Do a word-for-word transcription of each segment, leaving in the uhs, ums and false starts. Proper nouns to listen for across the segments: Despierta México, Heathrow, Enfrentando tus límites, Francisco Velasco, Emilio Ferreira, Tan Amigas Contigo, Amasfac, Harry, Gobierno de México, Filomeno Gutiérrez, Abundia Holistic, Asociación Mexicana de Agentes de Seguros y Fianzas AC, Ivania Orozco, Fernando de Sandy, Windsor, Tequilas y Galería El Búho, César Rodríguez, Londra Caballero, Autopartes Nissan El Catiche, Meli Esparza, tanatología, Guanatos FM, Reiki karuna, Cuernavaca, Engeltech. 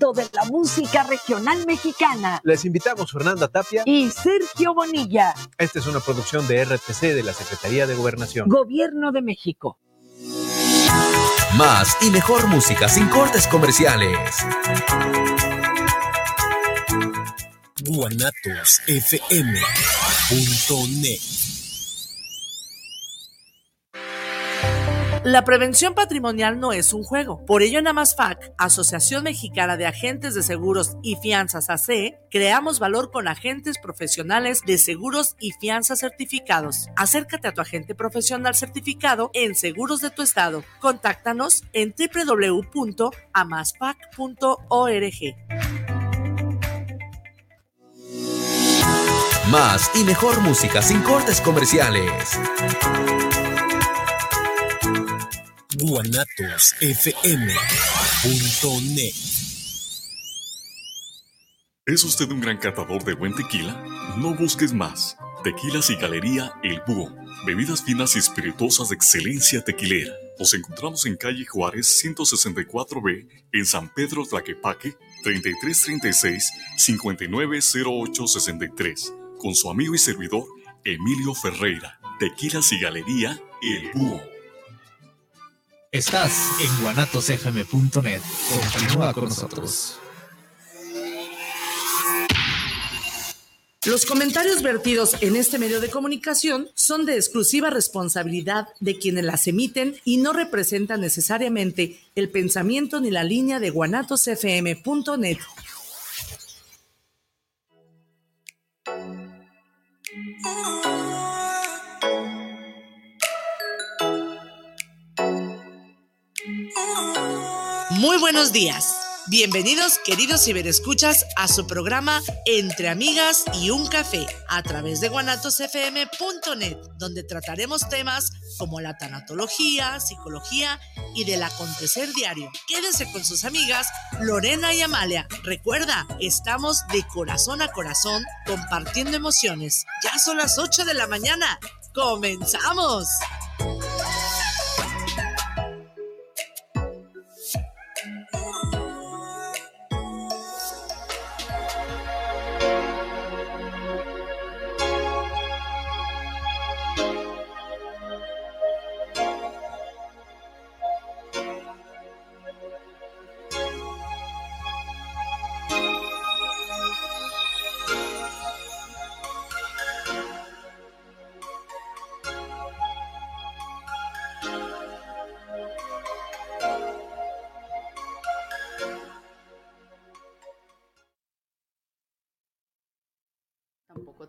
éxito de la música regional mexicana. Les invitamos Fernanda Tapia y Sergio Bonilla. Esta es una producción de R T C de la Secretaría de Gobernación. Gobierno de México. Más y mejor música sin cortes comerciales. guanatos f m punto net. La prevención patrimonial no es un juego. Por ello, en Amasfac, Asociación Mexicana de Agentes de Seguros y Fianzas A C, creamos valor con agentes profesionales de seguros y fianzas certificados. Acércate a tu agente profesional certificado en seguros de tu estado. Contáctanos en doble u doble u doble u punto amasfac punto org. Más y mejor música sin cortes comerciales. guanatos f m punto net. ¿Es usted un gran catador de buen tequila? No busques más. Tequilas y Galería El Búho. Bebidas finas y espirituosas de excelencia tequilera. Nos encontramos en calle Juárez ciento sesenta y cuatro B, en San Pedro Tlaquepaque, treinta y tres treinta y seis cincuenta y nueve cero ocho sesenta y tres, con su amigo y servidor Emilio Ferreira. Tequilas y Galería El Búho. Estás en guanatos f m punto net. Continúa con nosotros. Los comentarios vertidos en este medio de comunicación son de exclusiva responsabilidad de quienes las emiten y no representan necesariamente el pensamiento ni la línea de guanatos f m punto net. Muy buenos días. Bienvenidos, queridos ciberescuchas, a su programa Entre Amigas y un Café, a través de guanatos f m punto net, donde trataremos temas como la tanatología, psicología y del acontecer diario. Quédense con sus amigas Lorena y Amalia. Recuerda, estamos de corazón a corazón compartiendo emociones. Ya son las ocho de la mañana. ¡Comenzamos!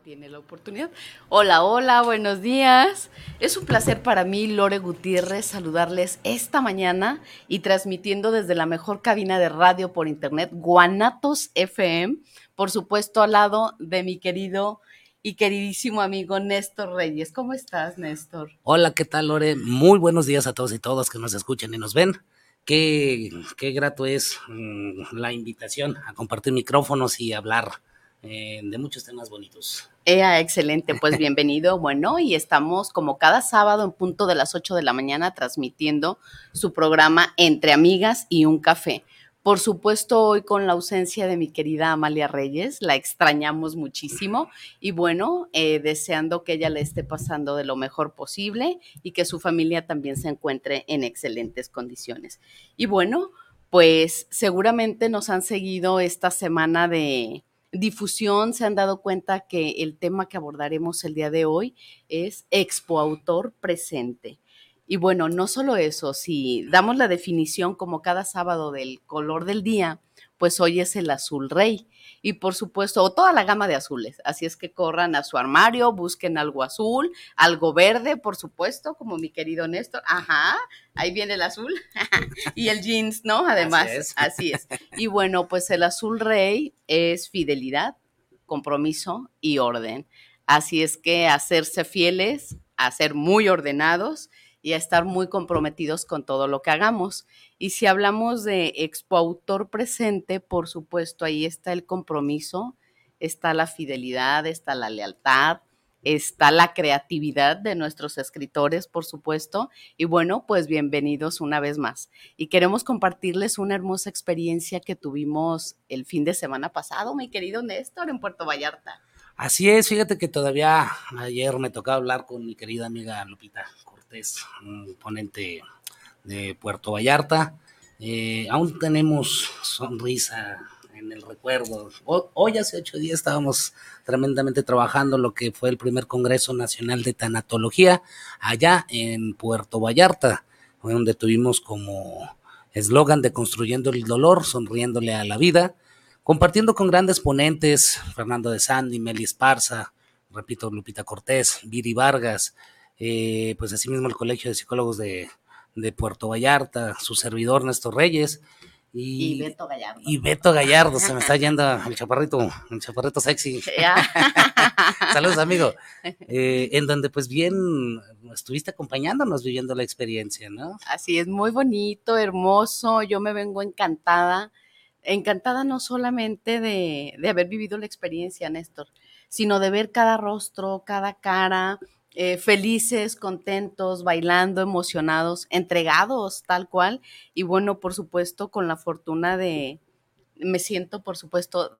Tiene la oportunidad. Hola, hola, buenos días. Es un placer para mí, Lore Gutiérrez, saludarles esta mañana y transmitiendo desde la mejor cabina de radio por internet, Guanatos F M, por supuesto al lado de mi querido y queridísimo amigo Néstor Reyes. ¿Cómo estás, Néstor? Hola, ¿qué tal, Lore? Muy buenos días a todos y todas que nos escuchan y nos ven. Qué, qué grato es mmm, la invitación a compartir micrófonos y hablar Eh, de muchos temas bonitos. Ea, excelente, pues bienvenido. Bueno, y estamos como cada sábado en punto de las ocho de la mañana transmitiendo su programa Entre Amigas y un Café. Por supuesto, hoy con la ausencia de mi querida Amalia Reyes, la extrañamos muchísimo y bueno, eh, deseando que ella le esté pasando de lo mejor posible y que su familia también se encuentre en excelentes condiciones. Y bueno, pues seguramente nos han seguido esta semana de difusión, se han dado cuenta que el tema que abordaremos el día de hoy es Expoautor Presente. Y bueno, no solo eso, si damos la definición como cada sábado del color del día, pues hoy es el azul rey y por supuesto, o toda la gama de azules, así es que corran a su armario, busquen algo azul, algo verde, por supuesto, como mi querido Néstor, ajá, ahí viene el azul y el jeans, ¿no? Además, así es. así es. Y bueno, pues el azul rey es fidelidad, compromiso y orden, así es que hacerse fieles, a ser muy ordenados y a estar muy comprometidos con todo lo que hagamos. Y si hablamos de Expoautor Presente, por supuesto, ahí está el compromiso, está la fidelidad, está la lealtad, está la creatividad de nuestros escritores, por supuesto, y bueno, pues bienvenidos una vez más. Y queremos compartirles una hermosa experiencia que tuvimos el fin de semana pasado, mi querido Néstor, en Puerto Vallarta. Así es, fíjate que todavía ayer me tocaba hablar con mi querida amiga Lupita Cortés, un ponente de Puerto Vallarta. Eh, aún tenemos sonrisa en el recuerdo. Hoy hace ocho días estábamos tremendamente trabajando lo que fue el primer Congreso Nacional de Tanatología allá en Puerto Vallarta, donde tuvimos como eslogan de Construyendo el Dolor, Sonriéndole a la Vida, compartiendo con grandes ponentes, Fernando de Sandy, Meli Esparza, repito, Lupita Cortés, Viri Vargas, eh, pues asimismo el Colegio de Psicólogos de, de Puerto Vallarta, su servidor Néstor Reyes, Y, y Beto Gallardo. Y Beto Gallardo, se me está yendo el chaparrito, el chaparrito sexy. Saludos, amigo. Eh, en donde pues bien estuviste acompañándonos, viviendo la experiencia, ¿no? Así es, muy bonito, hermoso. Yo me vengo encantada, encantada no solamente de, de haber vivido la experiencia, Néstor, sino de ver cada rostro, cada cara, Eh, felices, contentos, bailando, emocionados, entregados, tal cual, y bueno, por supuesto, con la fortuna de, me siento, por supuesto,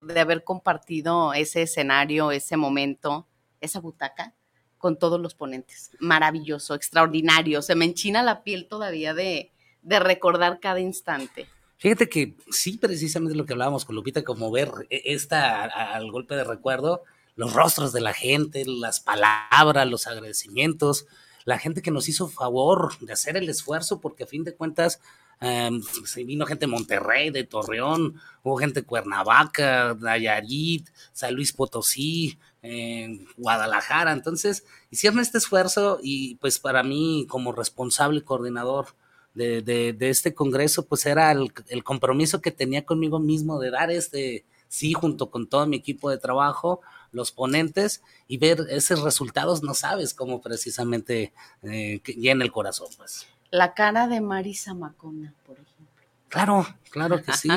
de haber compartido ese escenario, ese momento, esa butaca, con todos los ponentes. Maravilloso, extraordinario, se me enchina la piel todavía de, de recordar cada instante. Fíjate que sí, precisamente lo que hablábamos con Lupita, como ver esta al golpe de recuerdo, los rostros de la gente, las palabras, los agradecimientos, la gente que nos hizo favor de hacer el esfuerzo, porque a fin de cuentas eh, se vino gente de Monterrey, de Torreón, hubo gente de Cuernavaca, Nayarit, San Luis Potosí, eh, Guadalajara. Entonces hicieron este esfuerzo y pues para mí como responsable y coordinador de, de, de este congreso, pues era el, el compromiso que tenía conmigo mismo de dar este, sí, junto con todo mi equipo de trabajo, los ponentes, y ver esos resultados, no sabes cómo precisamente eh, llena el corazón, pues. La cara de Marisa Macona, por ejemplo. Claro, claro que sí.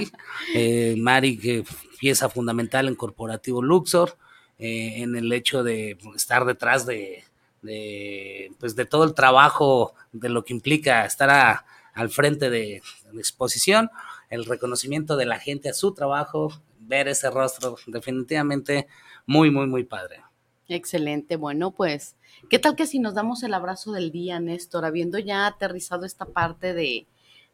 eh, Mari, que pieza fundamental en Corporativo Luxor, eh, en el hecho de estar detrás de, de, pues de todo el trabajo, de lo que implica estar a, al frente de la exposición, el reconocimiento de la gente a su trabajo, ver ese rostro, definitivamente muy, muy, muy padre. Excelente, bueno, pues, ¿qué tal que si nos damos el abrazo del día, Néstor? Habiendo ya aterrizado esta parte de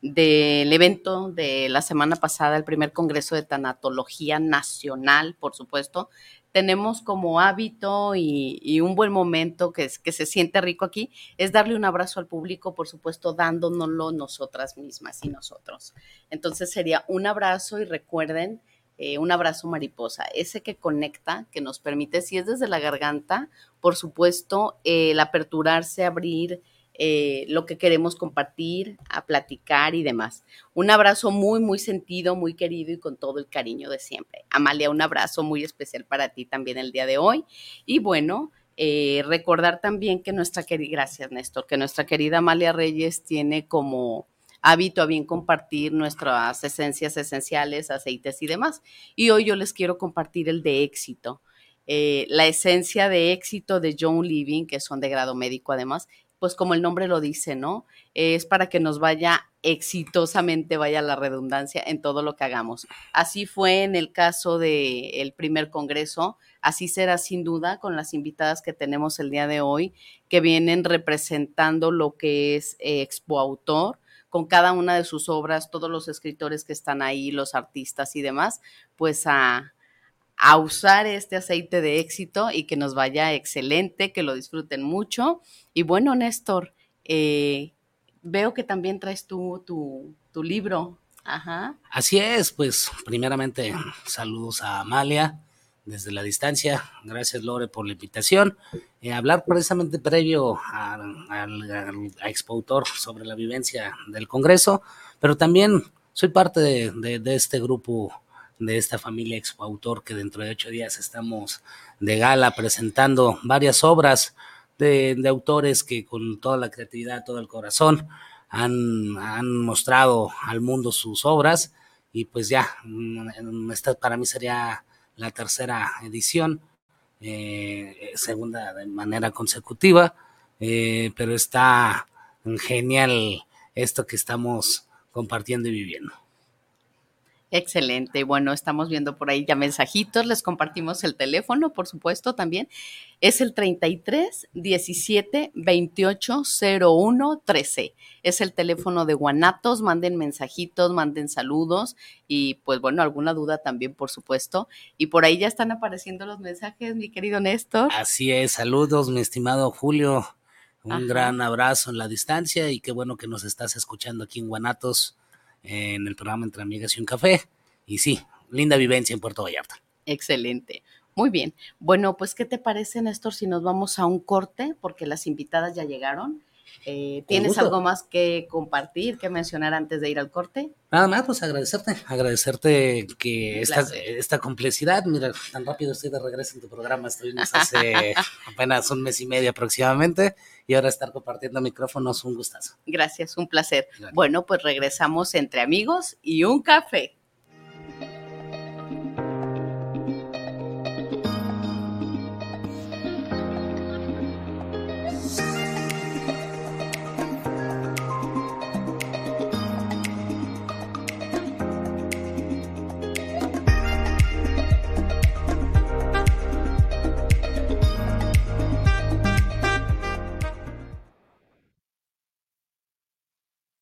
del evento de la semana pasada, el primer Congreso de Tanatología Nacional, por supuesto, tenemos como hábito y, y un buen momento que, es, que se siente rico aquí, es darle un abrazo al público, por supuesto, dándonoslo nosotras mismas y nosotros. Entonces sería un abrazo y recuerden, Eh, un abrazo mariposa, ese que conecta, que nos permite, si es desde la garganta, por supuesto, eh, el aperturarse, abrir eh, lo que queremos compartir, a platicar y demás. Un abrazo muy, muy sentido, muy querido y con todo el cariño de siempre. Amalia, un abrazo muy especial para ti también el día de hoy. Y bueno, eh, recordar también que nuestra querida, gracias Néstor, que nuestra querida Amalia Reyes tiene como hábito a bien compartir nuestras esencias esenciales, aceites y demás. Y hoy yo les quiero compartir el de éxito, eh, la esencia de éxito de Young Living, que son de grado médico además, pues como el nombre lo dice, ¿no? Es para que nos vaya exitosamente, vaya la redundancia, en todo lo que hagamos. Así fue en el caso del primer congreso, así será sin duda con las invitadas que tenemos el día de hoy, que vienen representando lo que es eh, Expoautor, con cada una de sus obras, todos los escritores que están ahí, los artistas y demás, pues a, a usar este aceite de éxito y que nos vaya excelente, que lo disfruten mucho. Y bueno, Néstor, eh, veo que también traes tu, tu, tu libro. Ajá. Así es, pues primeramente saludos a Amalia desde la distancia. Gracias, Lore, por la invitación. Eh, hablar precisamente previo a, a, a Expoautor sobre la vivencia del Congreso, pero también soy parte de, de, de este grupo, de esta familia Expoautor, que dentro de ocho días estamos de gala presentando varias obras de, de autores que con toda la creatividad, todo el corazón, han, han mostrado al mundo sus obras. Y pues ya, esta para mí sería la tercera edición eh, segunda de manera consecutiva, eh, pero está genial esto que estamos compartiendo y viviendo. Excelente, bueno, estamos viendo por ahí ya mensajitos, les compartimos el teléfono, por supuesto, también, es el treinta y tres diecisiete veintiocho cero uno trece, es el teléfono de Guanatos, manden mensajitos, manden saludos, y pues bueno, alguna duda también, por supuesto, y por ahí ya están apareciendo los mensajes, mi querido Néstor. Así es, saludos, mi estimado Julio, un Ajá. gran abrazo en la distancia, y qué bueno que nos estás escuchando aquí en Guanatos, en el programa Entre Amigas y un Café, y sí, linda vivencia en Puerto Vallarta. Excelente, muy bien. Bueno, pues, ¿qué te parece, Néstor, si nos vamos a un corte? Porque las invitadas ya llegaron. Eh, ¿Tienes algo más que compartir, que mencionar antes de ir al corte? Nada más, pues, agradecerte, agradecerte que esta, esta complicidad, mira, tan rápido estoy de regreso en tu programa, estuvimos hace apenas un mes y medio aproximadamente, y ahora estar compartiendo micrófonos, un gustazo. Gracias, un placer. Gracias. Bueno, pues regresamos Entre Amigos y un Café.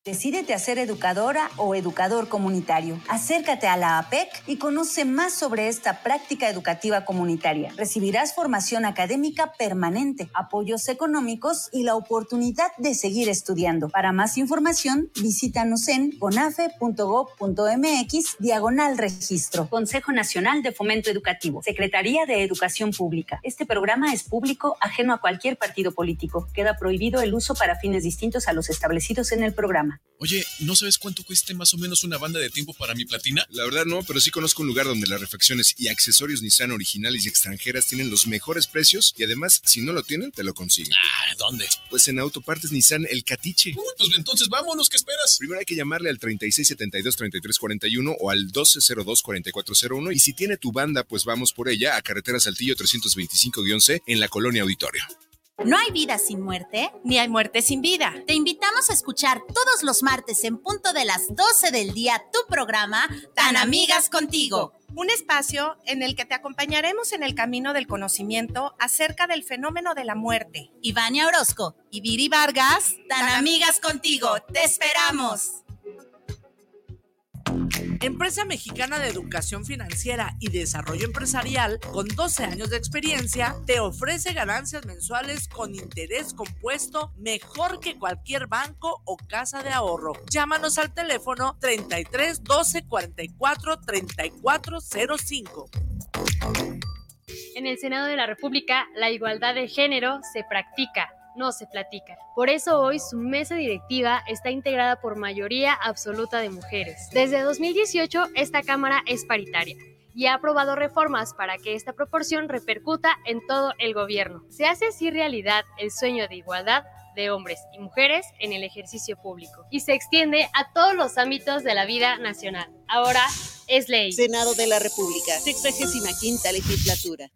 Decídete a ser educadora o educador comunitario. Acércate a la A P E C y conoce más sobre esta práctica educativa comunitaria. Recibirás formación académica permanente, apoyos económicos y la oportunidad de seguir estudiando. Para más información, visítanos en conafe.gob.mx diagonal registro. Consejo Nacional de Fomento Educativo, Secretaría de Educación Pública. Este programa es público, ajeno a cualquier partido político. Queda prohibido el uso para fines distintos a los establecidos en el programa. Oye, ¿no sabes cuánto cueste más o menos una banda de tiempo para mi platina? La verdad no, pero sí conozco un lugar donde las refacciones y accesorios Nissan originales y extranjeras tienen los mejores precios y además, si no lo tienen, te lo consiguen. Ah, ¿dónde? Pues en Autopartes Nissan El Catiche. Uy, pues entonces vámonos, ¿qué esperas? Primero hay que llamarle al treinta y seis setenta y dos treinta y tres cuarenta y uno o al doce cero dos cuarenta y cuatro cero uno y si tiene tu banda, pues vamos por ella a Carretera Saltillo trescientos veinticinco once en la Colonia Auditorio. No hay vida sin muerte, ni hay muerte sin vida. Te invitamos a escuchar todos los martes en punto de las doce del día tu programa Tan Amigas Contigo. Un espacio en el que te acompañaremos en el camino del conocimiento acerca del fenómeno de la muerte. Ivania Orozco y Viri Vargas, Tan Amigas Contigo. ¡Te esperamos! Empresa Mexicana de Educación Financiera y Desarrollo Empresarial, con doce años de experiencia, te ofrece ganancias mensuales con interés compuesto mejor que cualquier banco o casa de ahorro. Llámanos al teléfono treinta y tres doce cuarenta y cuatro treinta y cuatro cero cinco. En el Senado de la República, la igualdad de género se practica, no se platica. Por eso hoy su mesa directiva está integrada por mayoría absoluta de mujeres. Desde dos mil dieciocho esta Cámara es paritaria y ha aprobado reformas para que esta proporción repercuta en todo el gobierno. Se hace así realidad el sueño de igualdad de hombres y mujeres en el ejercicio público y se extiende a todos los ámbitos de la vida nacional. Ahora es ley. Senado de la República, sexagésima quinta legislatura.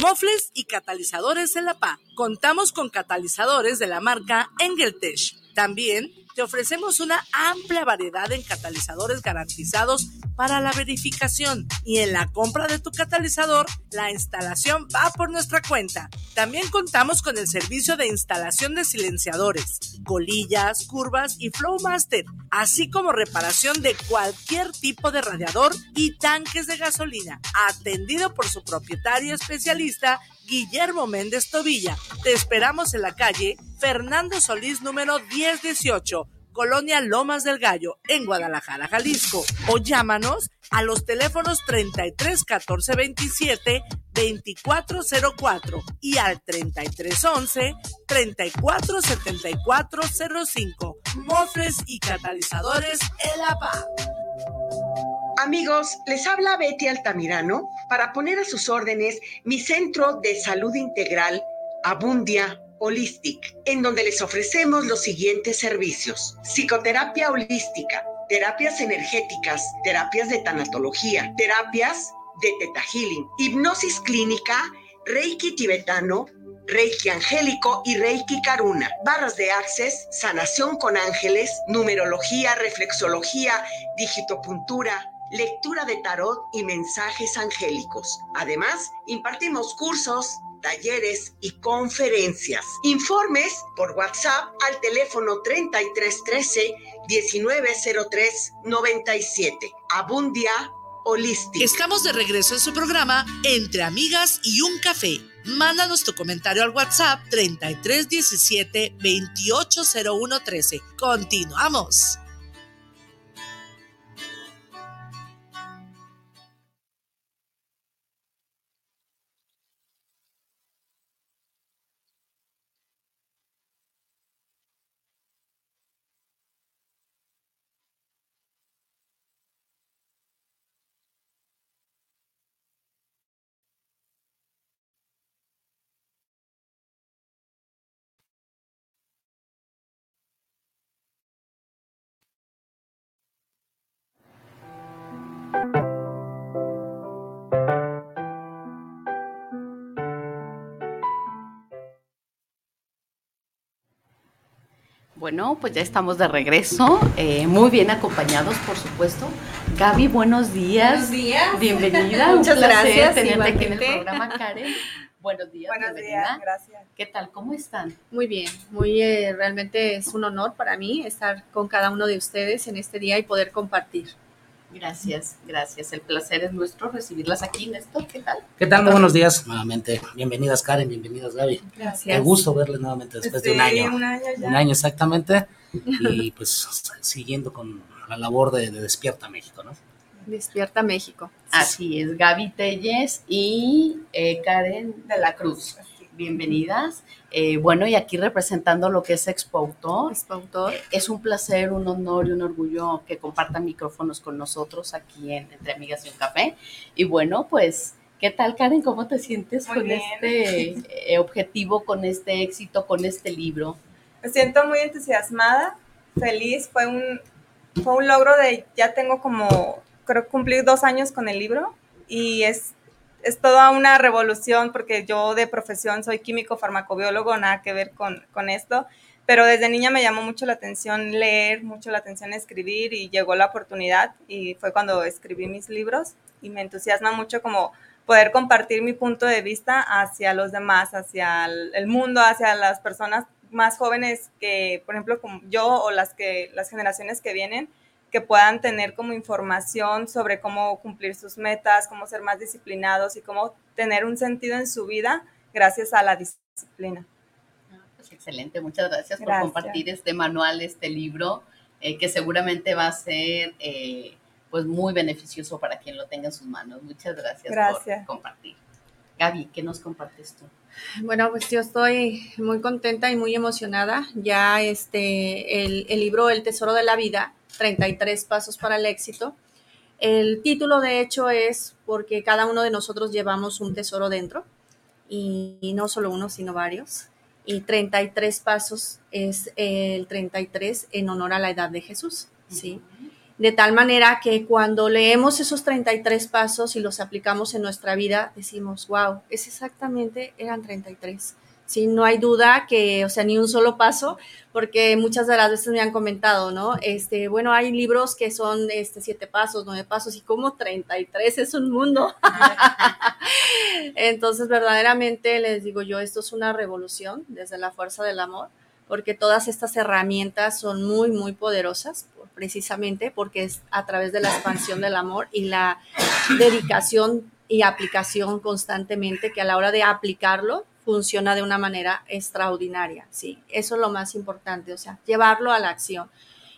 Mofles y catalizadores en La Paz. Contamos con catalizadores de la marca Engeltech. También te ofrecemos una amplia variedad en catalizadores garantizados para la verificación y en la compra de tu catalizador, la instalación va por nuestra cuenta. También contamos con el servicio de instalación de silenciadores, colillas, curvas y Flowmaster, así como reparación de cualquier tipo de radiador y tanques de gasolina, atendido por su propietario especialista, Guillermo Méndez Tobilla. Te esperamos en la calle Fernando Solís número diez dieciocho, Colonia Lomas del Gallo, en Guadalajara, Jalisco. O llámanos a los teléfonos treinta y tres catorce veintisiete veinticuatro cero cuatro y al treinta y tres once treinta y cuatro setenta y cuatro cero cinco. Mofles y catalizadores en La Paz. Amigos, les habla Betty Altamirano para poner a sus órdenes mi centro de salud integral Abundia Holistic, en donde les ofrecemos los siguientes servicios: psicoterapia holística, terapias energéticas, terapias de tanatología, terapias de Theta Healing, hipnosis clínica, reiki tibetano, reiki angélico y reiki karuna, barras de access, sanación con ángeles, numerología, reflexología, digitopuntura, lectura de tarot y mensajes angélicos. Además, impartimos cursos, talleres y conferencias. Informes por WhatsApp al teléfono treinta y tres trece diecinueve cero tres noventa y siete. Abundia Holistic. Estamos de regreso en su programa Entre Amigas y un Café. Mándanos tu comentario al WhatsApp treinta y tres diecisiete veintiocho cero uno trece. Continuamos. Bueno, pues ya estamos de regreso, eh, muy bien acompañados, por supuesto. Gaby, buenos días. Buenos días. Bienvenida. Muchas un placer gracias. Tenerte igualmente aquí en el programa, Karen. Buenos días. Buenos bienvenida. Días, gracias. ¿Qué tal? ¿Cómo están? Muy bien, muy eh, realmente es un honor para mí estar con cada uno de ustedes en este día y poder compartir. Gracias, gracias. El placer es nuestro recibirlas aquí, Néstor. ¿Qué tal? ¿Qué tal? Muy buenos días nuevamente. Bienvenidas, Karen. Bienvenidas, Gaby. Gracias. Qué gusto verles nuevamente después sí, de un año. un año ya. Un año exactamente. Y pues siguiendo con la labor de, de Despierta México, ¿no? Despierta México. Así es, Gaby Telles y eh, Karen de la Cruz. Bienvenidas. Eh, bueno, y aquí representando lo que es Expoautor. Expoautor. Eh, es un placer, un honor y un orgullo que compartan micrófonos con nosotros aquí en Entre Amigas y un Café. Y bueno, pues, ¿qué tal, Karen? ¿Cómo te sientes muy con bien. este eh, objetivo, con este éxito, con este libro? Me siento muy entusiasmada, feliz. Fue un, fue un logro de, ya tengo como, creo que cumplí dos años con el libro y es... Es toda una revolución porque yo de profesión soy químico farmacobiólogo, nada que ver con, con esto, pero desde niña me llamó mucho la atención leer, mucho la atención escribir y llegó la oportunidad y fue cuando escribí mis libros y me entusiasma mucho como poder compartir mi punto de vista hacia los demás, hacia el mundo, hacia las personas más jóvenes que, por ejemplo, como yo o las, que, las generaciones que vienen, que puedan tener como información sobre cómo cumplir sus metas, cómo ser más disciplinados y cómo tener un sentido en su vida gracias a la disciplina. Pues excelente, muchas gracias, gracias. por compartir este manual, este libro, eh, que seguramente va a ser eh, pues muy beneficioso para quien lo tenga en sus manos. Muchas gracias, gracias. por compartir. Gaby, ¿qué nos compartes tú? Bueno, pues yo estoy muy contenta y muy emocionada. Ya este, el, el libro El Tesoro de la Vida, treinta y tres Pasos para el Éxito. El título, de hecho, es porque cada uno de nosotros llevamos un tesoro dentro, y, y no solo uno, sino varios. Y treinta y tres Pasos es el treinta y tres en honor a la edad de Jesús, ¿sí? Uh-huh. De tal manera que cuando leemos esos treinta y tres pasos y los aplicamos en nuestra vida, decimos, wow, es exactamente, eran treinta y tres. Sí, no hay duda que, o sea, ni un solo paso, porque muchas de las veces me han comentado, ¿no? Este, bueno, hay libros que son este, siete pasos, nueve pasos, y como treinta y tres es un mundo. Entonces, verdaderamente, les digo yo, esto es una revolución desde la fuerza del amor, porque todas estas herramientas son muy, muy poderosas, precisamente porque es a través de la expansión del amor y la dedicación y aplicación constantemente, que a la hora de aplicarlo, funciona de una manera extraordinaria, ¿sí? Eso es lo más importante, o sea, llevarlo a la acción.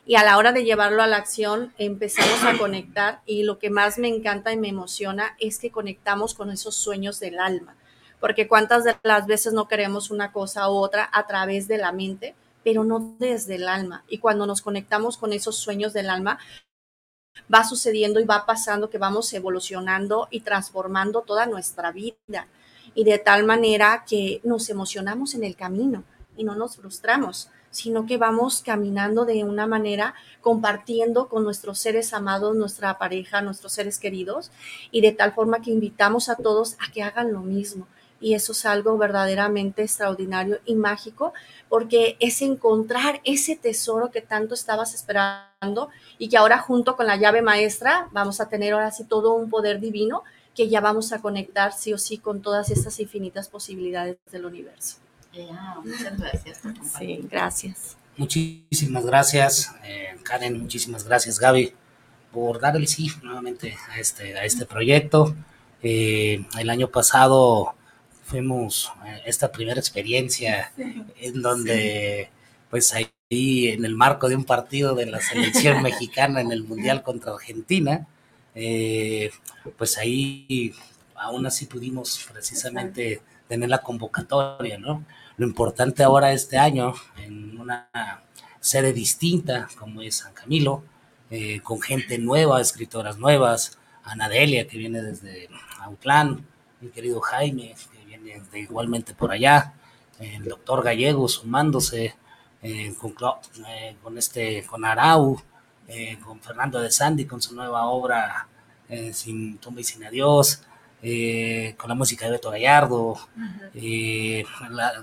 Y a la hora de llevarlo a la acción, empezamos a conectar y lo que más me encanta y me emociona es que conectamos con esos sueños del alma, porque cuántas de las veces no queremos una cosa u otra a través de la mente, pero no desde el alma. Y cuando nos conectamos con esos sueños del alma, va sucediendo y va pasando que vamos evolucionando y transformando toda nuestra vida. y de tal manera que nos emocionamos en el camino y no nos frustramos, sino que vamos caminando de una manera compartiendo con nuestros seres amados, nuestra pareja, nuestros seres queridos, y de tal forma que invitamos a todos a que hagan lo mismo. Y eso es algo verdaderamente extraordinario y mágico, porque es encontrar ese tesoro que tanto estabas esperando y que ahora, junto con la llave maestra, vamos a tener ahora sí todo un poder divino que ya vamos a conectar sí o sí con todas estas infinitas posibilidades del universo. Claro, muchas gracias por compartir. Sí, gracias. Muchísimas gracias, eh, Karen, muchísimas gracias, Gaby, por dar el sí nuevamente a este, a este proyecto. Eh, el año pasado fuimos a esta primera experiencia sí, en donde, sí. pues ahí en el marco de un partido de la selección mexicana en el Mundial contra Argentina, eh, pues ahí aún así pudimos precisamente tener la convocatoria, ¿no? Lo importante ahora este año, en una sede distinta como es San Camilo, eh, con gente nueva, escritoras nuevas, Ana Delia, que viene desde Autlán, mi querido Jaime, que viene de igualmente por allá, el doctor Gallego sumándose, eh, con, eh, con, este, con Arau, eh, con Fernando de Sandy, con su nueva obra, eh, Sin Tumba y Sin Adiós, Eh, con la música de Beto Gallardo, eh, la,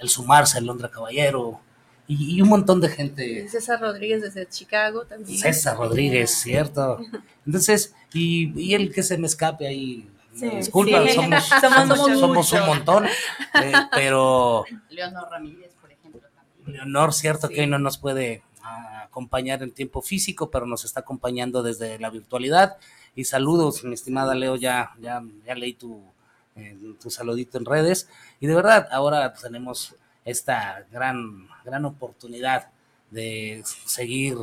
el sumarse a Londra Caballero y, y un montón de gente. César Rodríguez desde Chicago también. César Rodríguez, ah. cierto. Entonces, y, y el que se me escape ahí, sí, disculpa, sí. Somos, somos, somos, somos un montón, eh, pero... Leonor Ramírez, por ejemplo, también. Leonor, cierto, sí. Que hoy no nos puede acompañar en tiempo físico, pero nos está acompañando desde la virtualidad. Y saludos, mi estimada Leo, ya, ya, ya leí tu, eh, tu saludito en redes. Y de verdad, ahora pues, tenemos esta gran, gran oportunidad de seguir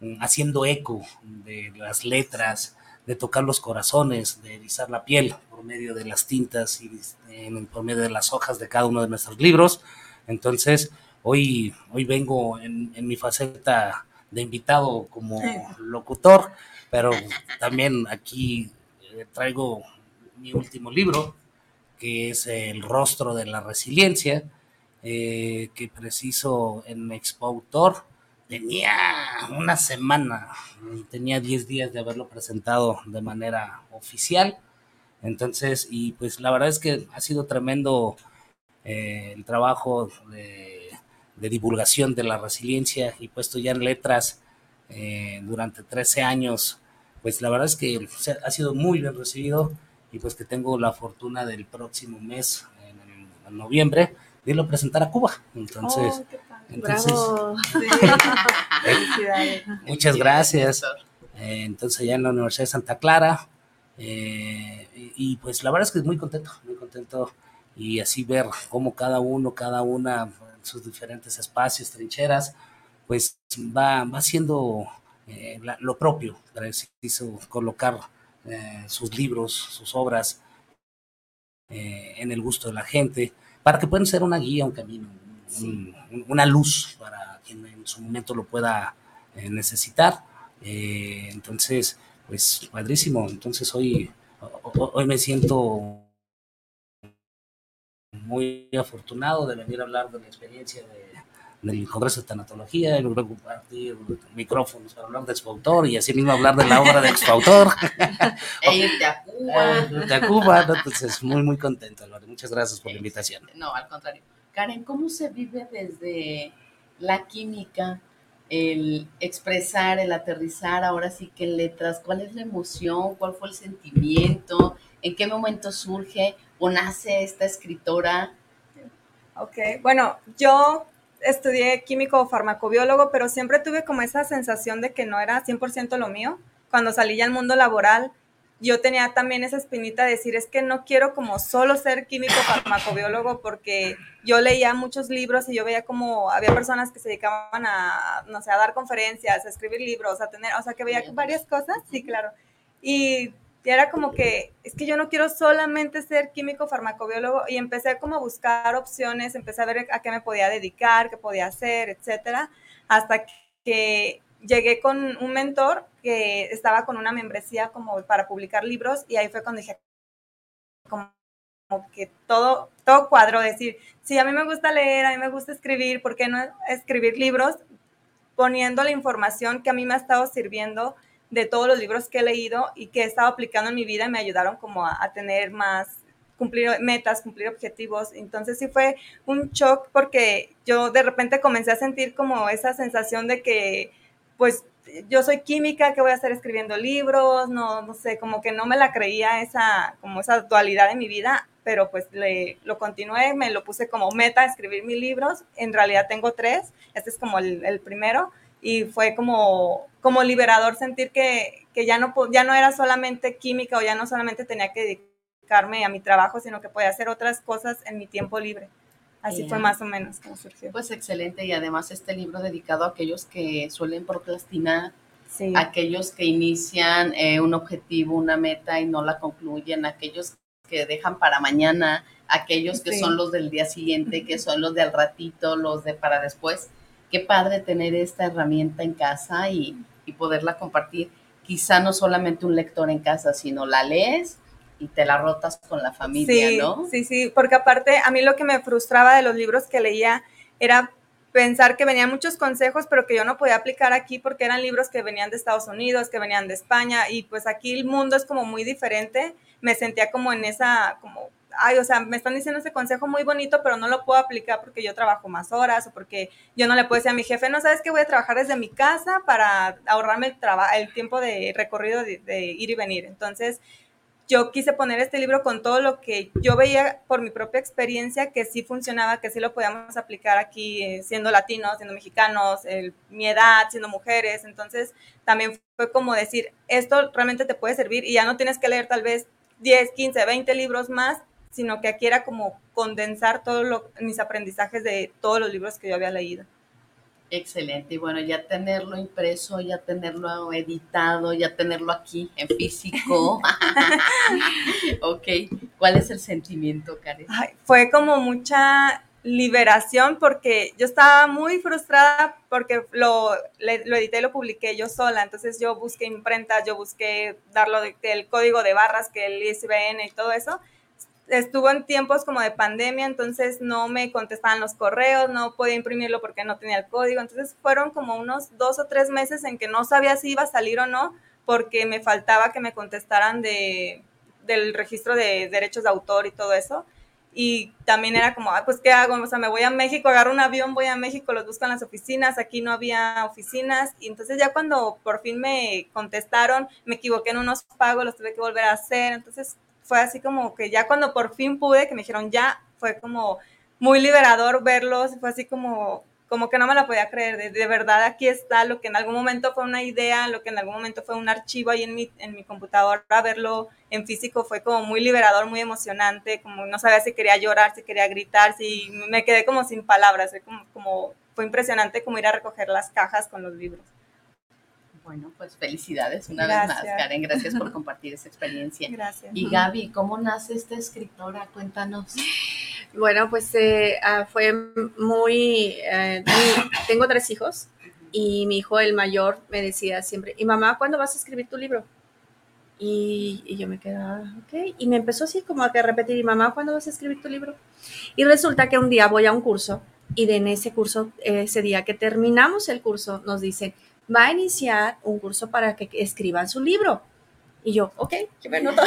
eh, haciendo eco de las letras, de tocar los corazones, de erizar la piel por medio de las tintas y eh, por medio de las hojas de cada uno de nuestros libros. Entonces, hoy, hoy vengo en, en mi faceta de invitado como locutor, pero también aquí eh, traigo mi último libro, que es El Rostro de la Resiliencia, eh, que preciso en Expoautor. Tenía una semana, tenía diez días de haberlo presentado de manera oficial. Entonces, y pues la verdad es que ha sido tremendo eh, el trabajo de, de divulgación de la resiliencia y puesto ya en letras eh, durante trece años. Pues la verdad es que ha sido muy bien recibido y pues que tengo la fortuna del próximo mes, en, el, en noviembre, de irlo a presentar a Cuba. Entonces, oh, qué tal. Entonces bravo. Sí. Muchas gracias. Eh, entonces ya en la Universidad de Santa Clara eh, y, y pues la verdad es que muy contento, muy contento y así ver cómo cada uno, cada una, en sus diferentes espacios, trincheras, pues va, va siendo... Eh, la, lo propio, preciso colocar eh, sus libros, sus obras eh, en el gusto de la gente, para que puedan ser una guía, un camino, sí. un, un, una luz para quien en su momento lo pueda eh, necesitar. Eh, entonces, pues, padrísimo. Entonces, hoy, hoy me siento muy afortunado de venir a hablar de la experiencia de... del Congreso de Tanatología, y luego compartir micrófonos para hablar de Expoautor y así mismo hablar de la obra de Expoautor. E irte a Cuba. E irte a Cuba, ¿no? Entonces muy, muy contento, Lore. Muchas gracias por la invitación. No, al contrario. Karen, ¿cómo se vive desde la química el expresar, el aterrizar ahora sí que en letras? ¿Cuál es la emoción? ¿Cuál fue el sentimiento? ¿En qué momento surge o nace esta escritora? Ok, bueno, yo... estudié químico o farmacobiólogo, pero siempre tuve como esa sensación de que no era cien por ciento lo mío. Cuando salí ya al mundo laboral, yo tenía también esa espinita de decir, es que no quiero como solo ser químico o farmacobiólogo, porque yo leía muchos libros y yo veía como había personas que se dedicaban a, no sé, a dar conferencias, a escribir libros, a tener, o sea, que veía varias cosas, sí, claro. Y era como que, es que yo no quiero solamente ser químico farmacobiólogo, y empecé como a buscar opciones, empecé a ver a qué me podía dedicar, qué podía hacer, etcétera, hasta que llegué con un mentor que estaba con una membresía como para publicar libros, y ahí fue cuando dije, como como que todo, todo cuadro, decir, si a mí me gusta leer, a mí me gusta escribir, ¿por qué no escribir libros? Poniendo la información que a mí me ha estado sirviendo de todos los libros que he leído y que he estado aplicando en mi vida, me ayudaron como a, a tener más, cumplir metas, cumplir objetivos. Entonces sí fue un shock porque yo de repente comencé a sentir como esa sensación de que, pues, yo soy química, ¿qué voy a hacer escribiendo libros? No, no sé, como que no me la creía esa, como esa dualidad en mi vida, pero pues le, lo continué, me lo puse como meta, escribir mis libros. En realidad tengo tres, este es como el, el primero, y fue como, como liberador sentir que, que ya, no, ya no era solamente química o ya no solamente tenía que dedicarme a mi trabajo, sino que podía hacer otras cosas en mi tiempo libre. Así yeah. fue más o menos como surgió. Pues excelente, y además este libro dedicado a aquellos que suelen procrastinar, sí. aquellos que inician eh, un objetivo, una meta y no la concluyen, aquellos que dejan para mañana, aquellos que sí. son los del día siguiente, que son los de al ratito, los de para después. Qué padre tener esta herramienta en casa y, y poderla compartir. Quizá no solamente un lector en casa, sino la lees y te la rotas con la familia, sí, ¿no? Sí, sí, porque aparte a mí lo que me frustraba de los libros que leía era pensar que venían muchos consejos, pero que yo no podía aplicar aquí porque eran libros que venían de Estados Unidos, que venían de España, y pues aquí el mundo es como muy diferente. Me sentía como en esa, como, ay, o sea, me están diciendo ese consejo muy bonito, pero no lo puedo aplicar porque yo trabajo más horas o porque yo no le puedo decir a mi jefe, no, ¿sabes qué? Voy a trabajar desde mi casa para ahorrarme el, traba- el tiempo de recorrido de, de ir y venir. Entonces, yo quise poner este libro con todo lo que yo veía por mi propia experiencia, que sí funcionaba, que sí lo podíamos aplicar aquí, eh, siendo latinos, siendo mexicanos, el, mi edad, siendo mujeres. Entonces, también fue como decir, esto realmente te puede servir y ya no tienes que leer tal vez diez, quince, veinte libros más, sino que aquí era como condensar todos mis aprendizajes de todos los libros que yo había leído. Excelente, y bueno, ya tenerlo impreso, ya tenerlo editado, ya tenerlo aquí en físico. Ok, ¿cuál es el sentimiento, Karen? Ay, fue como mucha liberación porque yo estaba muy frustrada porque lo, le, lo edité y lo publiqué yo sola, entonces yo busqué imprentas, yo busqué darlo de, el código de barras, que el I S B N y todo eso. Estuvo en tiempos como de pandemia, entonces no me contestaban los correos, no podía imprimirlo porque no tenía el código. Entonces fueron como unos dos o tres meses en que no sabía si iba a salir o no, porque me faltaba que me contestaran de, del registro de derechos de autor y todo eso. Y también era como, ah, pues, ¿qué hago? O sea, me voy a México, agarro un avión, voy a México, los busco en las oficinas, aquí no había oficinas. Y entonces ya cuando por fin me contestaron, me equivoqué en unos pagos, los tuve que volver a hacer, entonces... Fue así como que ya cuando por fin pude, que me dijeron ya, fue como muy liberador verlos, fue así como, como que no me la podía creer, de, de verdad aquí está lo que en algún momento fue una idea, lo que en algún momento fue un archivo ahí en mi, en mi computadora, verlo en físico fue como muy liberador, muy emocionante, como no sabía si quería llorar, si quería gritar, si me quedé como sin palabras, fue, como, como, fue impresionante como ir a recoger las cajas con los libros. Bueno, pues felicidades una gracias. vez más, Karen. Gracias por compartir esa experiencia. Gracias. Y Gaby, ¿cómo nace esta escritora? Cuéntanos. Bueno, pues eh, fue muy... Eh, tengo tres hijos y mi hijo, el mayor, me decía siempre, ¿y mamá, cuándo vas a escribir tu libro? Y, y yo me quedaba, ok. Y me empezó así como a repetir, ¿y mamá, cuándo vas a escribir tu libro? Y resulta que un día voy a un curso y de en ese curso, ese día que terminamos el curso, nos dicen... va a iniciar un curso para que escriban su libro. Y yo, ok, yo me anoto.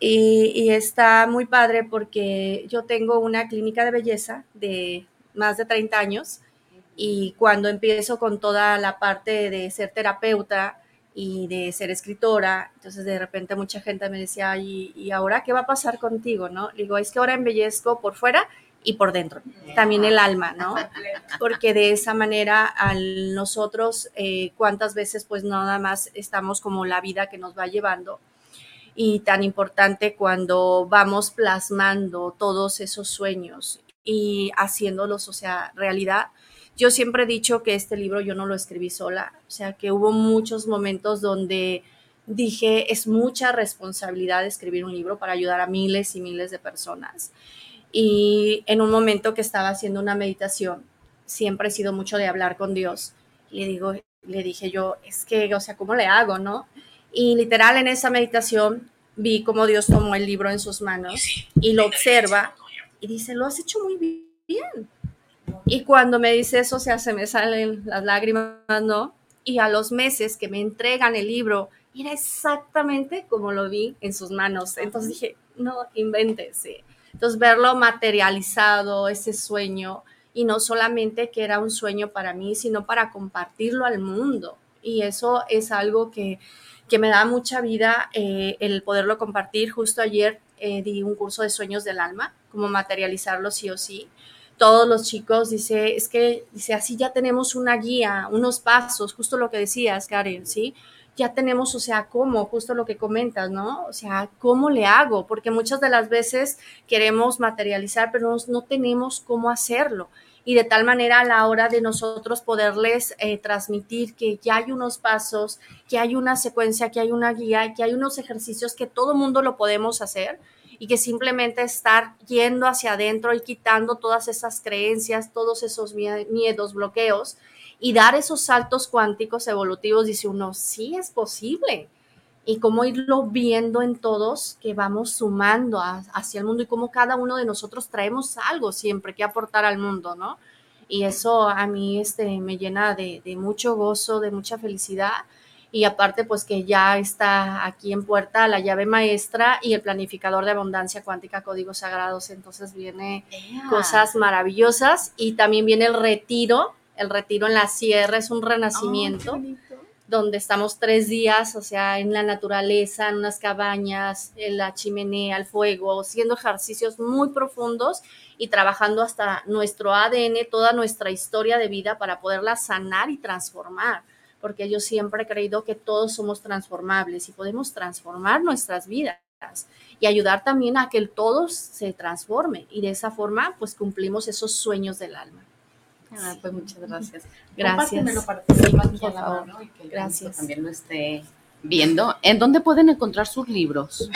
y, y está muy padre porque yo tengo una clínica de belleza de más de treinta años y cuando empiezo con toda la parte de ser terapeuta y de ser escritora, entonces de repente mucha gente me decía, ay, ¿y ahora qué va a pasar contigo? ¿No? Le digo, es que ahora embellezco por fuera y por dentro, también el alma, ¿no? Porque de esa manera a nosotros, eh, cuántas veces pues nada más estamos como la vida que nos va llevando y tan importante cuando vamos plasmando todos esos sueños y haciéndolos, o sea, realidad. Yo siempre he dicho que este libro yo no lo escribí sola, o sea, que hubo muchos momentos donde dije, es mucha responsabilidad escribir un libro para ayudar a miles y miles de personas. Y en un momento que estaba haciendo una meditación, siempre he sido mucho de hablar con Dios. Y le, digo, le dije yo, es que, o sea, ¿cómo le hago, no? Y literal en esa meditación vi cómo Dios tomó el libro en sus manos y lo observa y dice, lo has hecho muy bien. Y cuando me dice eso, o sea, se me salen las lágrimas, ¿no? Y a los meses que me entregan el libro, era exactamente como lo vi en sus manos. Entonces dije, no inventes, sí. Entonces verlo materializado, ese sueño, y no solamente que era un sueño para mí, sino para compartirlo al mundo. Y eso es algo que, que me da mucha vida, eh, el poderlo compartir. Justo ayer eh, di un curso de sueños del alma, como materializarlo sí o sí. Todos los chicos, dice, es que dice así ya tenemos una guía, unos pasos, justo lo que decías, Karen, ¿sí? Ya tenemos, o sea, cómo, justo lo que comentas, ¿no? O sea, ¿cómo le hago? Porque muchas de las veces queremos materializar, pero no tenemos cómo hacerlo. Y de tal manera a la hora de nosotros poderles eh, transmitir que ya hay unos pasos, que hay una secuencia, que hay una guía, que hay unos ejercicios que todo mundo lo podemos hacer y que simplemente estar yendo hacia adentro y quitando todas esas creencias, todos esos miedos, bloqueos, y dar esos saltos cuánticos evolutivos, dice uno, sí es posible. Y cómo irlo viendo en todos, que vamos sumando a, hacia el mundo y cómo cada uno de nosotros traemos algo siempre que aportar al mundo, ¿no? Y eso a mí este, me llena de, de mucho gozo, de mucha felicidad. Y aparte, pues que ya está aquí en puerta la llave maestra y el planificador de abundancia cuántica, códigos sagrados. Entonces viene yeah. cosas maravillosas y también viene el retiro. El retiro en la sierra es un renacimiento oh, donde estamos tres días, o sea, en la naturaleza, en unas cabañas, en la chimenea, el fuego, haciendo ejercicios muy profundos y trabajando hasta nuestro A D N, toda nuestra historia de vida para poderla sanar y transformar. Porque yo siempre he creído que todos somos transformables y podemos transformar nuestras vidas y ayudar también a que el todo se transforme. Y de esa forma, pues cumplimos esos sueños del alma. Ah, sí. Pues muchas gracias. Gracias. Compártemelo para que sí, por favor. Favor, ¿no? Y que gracias. También lo esté viendo. ¿En dónde pueden encontrar sus libros?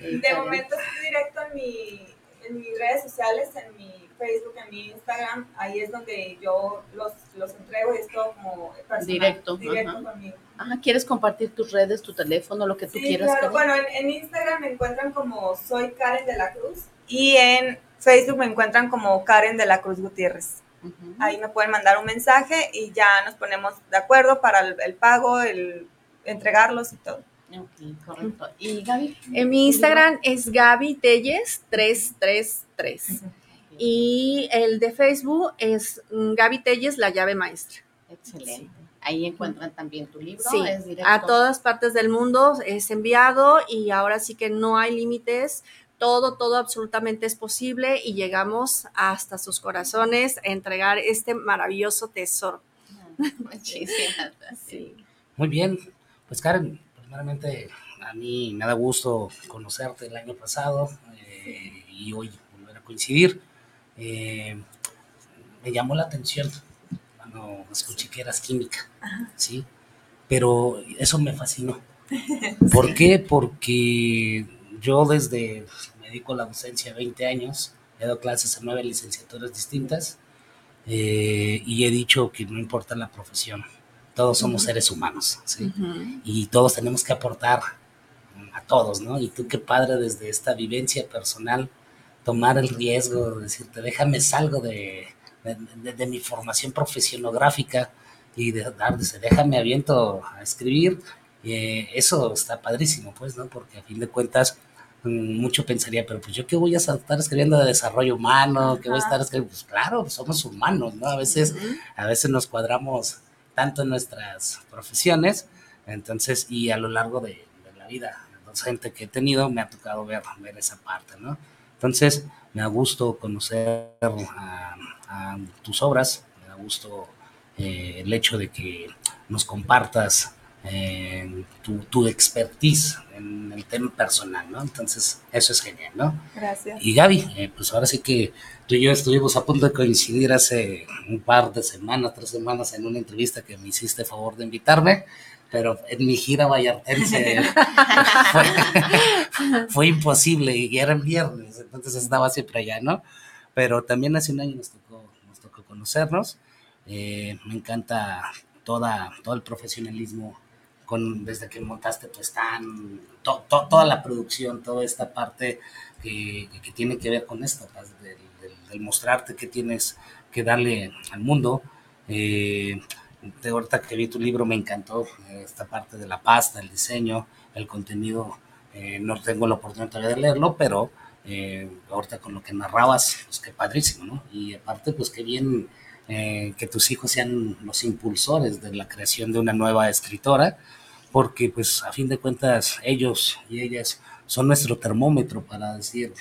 De momento estoy directo en, mi, en mis redes sociales, en mi Facebook, en mi Instagram. Ahí es donde yo los, los entrego y es todo como personal. Directo. Directo conmigo. Ah, ¿quieres compartir tus redes, tu teléfono, lo que tú sí, quieras? Claro. Bueno, en, en Instagram me encuentran como Soy Karen de la Cruz y en Facebook me encuentran como Karen de la Cruz Gutiérrez. Uh-huh. Ahí me pueden mandar un mensaje y ya nos ponemos de acuerdo para el, el pago, el entregarlos y todo. Ok, correcto. ¿Y Gaby? En mi Instagram es Gaby Telles tres tres tres. Uh-huh. Y el de Facebook es Gaby Telles, la llave maestra. Excelente. Sí. Ahí encuentran también tu libro. Sí, es directo. A todas partes del mundo es enviado y ahora sí que no hay límites. Todo, todo absolutamente es posible y llegamos hasta sus corazones a entregar este maravilloso tesoro. Muchísimas gracias. Sí. Muy bien, pues Karen, primeramente a mí me da gusto conocerte el año pasado eh, y hoy volver a coincidir. Eh, me llamó la atención cuando escuché que eras química, ajá, ¿sí? Pero eso me fascinó. ¿Por sí. qué? Porque yo desde, me dedico a la docencia veinte años, he dado clases en nueve licenciaturas distintas eh, y he dicho que no importa la profesión, todos somos seres humanos, ¿sí? Uh-huh. Y todos tenemos que aportar a todos, ¿no? Y tú qué padre desde esta vivencia personal, tomar el riesgo de decirte, déjame salgo de, de, de, de mi formación profesionográfica y de darse, déjame aviento a escribir. Eh, eso está padrísimo, pues, ¿no? Porque a fin de cuentas mucho pensaría, pero pues yo qué voy a estar escribiendo de desarrollo humano, qué voy a estar escribiendo, pues claro, pues somos humanos, ¿no? A veces, uh-huh, a veces nos cuadramos tanto en nuestras profesiones, entonces, y a lo largo de, de la vida, la gente que he tenido, me ha tocado ver, ver esa parte, ¿no? Entonces, me da gusto conocer a, a tus obras, me da gusto eh, el hecho de que nos compartas Eh, tu, tu expertise en el tema personal, ¿no? Entonces, eso es genial, ¿no? Gracias. Y Gaby, eh, pues ahora sí que tú y yo estuvimos a punto de coincidir hace un par de semanas, tres semanas, en una entrevista que me hiciste favor de invitarme, pero en mi gira vallartense fue, fue imposible y era en viernes, entonces estaba siempre allá, ¿no? Pero también hace un año nos tocó, nos tocó conocernos, eh, me encanta toda, todo el profesionalismo con, desde que montaste tu stand, to, to, toda la producción, toda esta parte que, que tiene que ver con esto, del, del, del mostrarte qué tienes que darle al mundo. Eh, de ahorita que vi tu libro me encantó, eh, esta parte de la pasta, el diseño, el contenido. Eh, no tengo la oportunidad de leerlo, pero eh, ahorita con lo que narrabas, pues qué padrísimo, ¿no? Y aparte, pues qué bien eh, que tus hijos sean los impulsores de la creación de una nueva escritora, porque pues a fin de cuentas ellos y ellas son nuestro termómetro para decir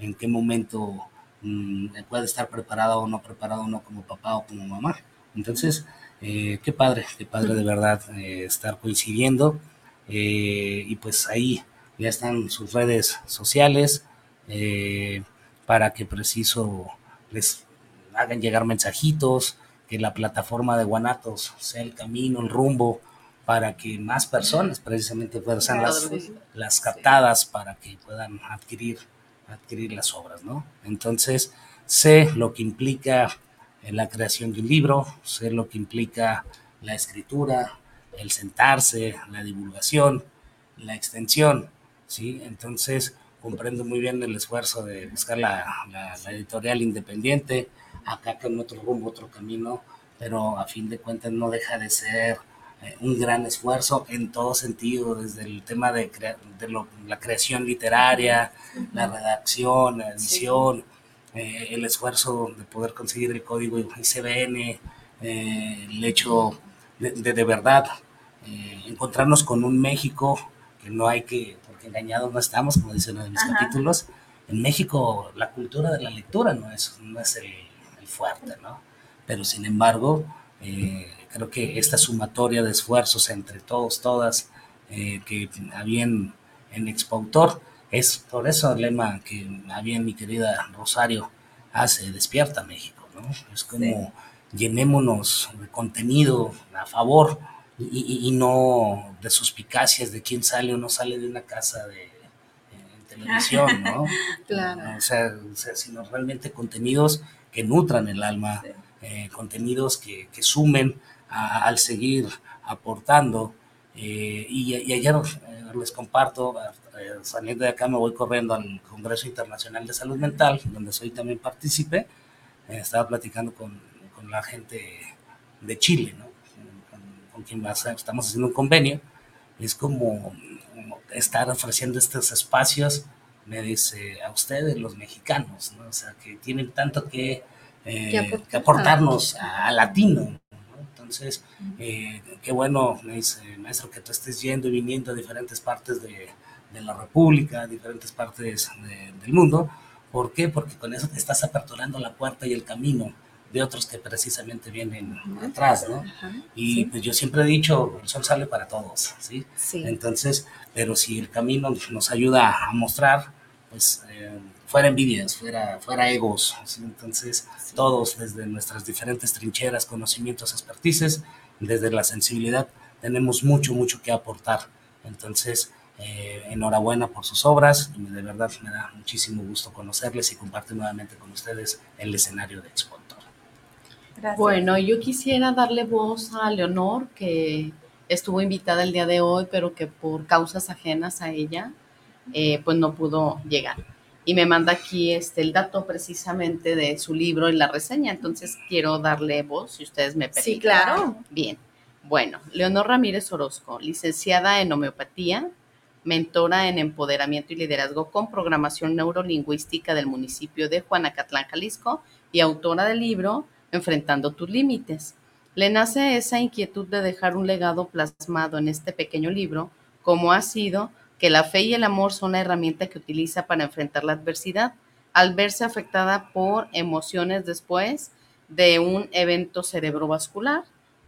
en qué momento mmm, puede estar preparado o no preparado uno como papá o como mamá. Entonces, eh, qué padre, qué padre de verdad eh, estar coincidiendo eh, y pues ahí ya están sus redes sociales eh, para que preciso les hagan llegar mensajitos, que la plataforma de Guanatos sea el camino, el rumbo, para que más personas precisamente puedan ser las, las captadas para que puedan adquirir, adquirir las obras, ¿no? Entonces, sé lo que implica la creación de un libro, sé lo que implica la escritura, el sentarse, la divulgación, la extensión, ¿sí? Entonces, comprendo muy bien el esfuerzo de buscar la, la, la editorial independiente, acá con otro rumbo, otro camino, pero a fin de cuentas no deja de ser eh, un gran esfuerzo en todo sentido, desde el tema de, crea- de lo, la creación literaria, uh-huh. la redacción, la edición, sí. eh, el esfuerzo de poder conseguir el código I C B N, eh, el hecho de de, de verdad eh, encontrarnos con un México que no hay que, porque engañados no estamos, como dice uno de mis Ajá. capítulos. En México la cultura de la lectura no es, no es el, el fuerte, ¿no? Pero sin embargo, eh, creo que esta sumatoria de esfuerzos entre todos, todas, eh, que había en, en Expoautor, es por eso el lema que había en mi querida Rosario, hace Despierta México, ¿no? Es como sí. llenémonos de contenido a favor, Y, y, y no de suspicacias de quién sale o no sale de una casa de, de, de televisión, ¿no? Claro. O sea, o sea, sino realmente contenidos que nutran el alma, sí. eh, contenidos que, que sumen a, al seguir aportando. Eh, y, y ayer eh, les comparto, eh, saliendo de acá me voy corriendo al Congreso Internacional de Salud Mental, donde soy también partícipe. Eh, estaba platicando con, con la gente de Chile, ¿no? Con quien vas a, estamos haciendo un convenio, es como, como estar ofreciendo estos espacios, me dice, a ustedes los mexicanos, ¿no? O sea, que tienen tanto que, eh, que, aportar. que aportarnos a, a latino, ¿no? Entonces, eh, qué bueno, me dice, maestro, que tú estés yendo y viniendo a diferentes partes de, de la República, a diferentes partes de, del mundo. ¿Por qué? Porque con eso te estás aperturando la puerta y el camino de otros que precisamente vienen ajá, atrás, ¿no? Ajá, y sí. pues yo siempre he dicho, el sol sale para todos, ¿sí? Sí. Entonces, pero si el camino nos ayuda a mostrar, pues eh, fuera envidias, fuera, fuera egos, ¿sí? Entonces, sí. todos desde nuestras diferentes trincheras, conocimientos, expertices, desde la sensibilidad, tenemos mucho, mucho que aportar. Entonces, eh, enhorabuena por sus obras, y de verdad me da muchísimo gusto conocerles y compartir nuevamente con ustedes el escenario de Expo. Gracias. Bueno, yo quisiera darle voz a Leonor, que estuvo invitada el día de hoy, pero que por causas ajenas a ella, eh, pues no pudo llegar. Y me manda aquí este, el dato precisamente de su libro y la reseña, entonces quiero darle voz, si ustedes me permiten. Sí, claro. Bien, bueno, Leonor Ramírez Orozco, licenciada en homeopatía, mentora en empoderamiento y liderazgo con programación neurolingüística del municipio de Juanacatlán, Jalisco, y autora del libro Enfrentando tus límites. Le nace esa inquietud de dejar un legado plasmado en este pequeño libro, como ha sido que la fe y el amor son la herramienta que utiliza para enfrentar la adversidad, al verse afectada por emociones después de un evento cerebrovascular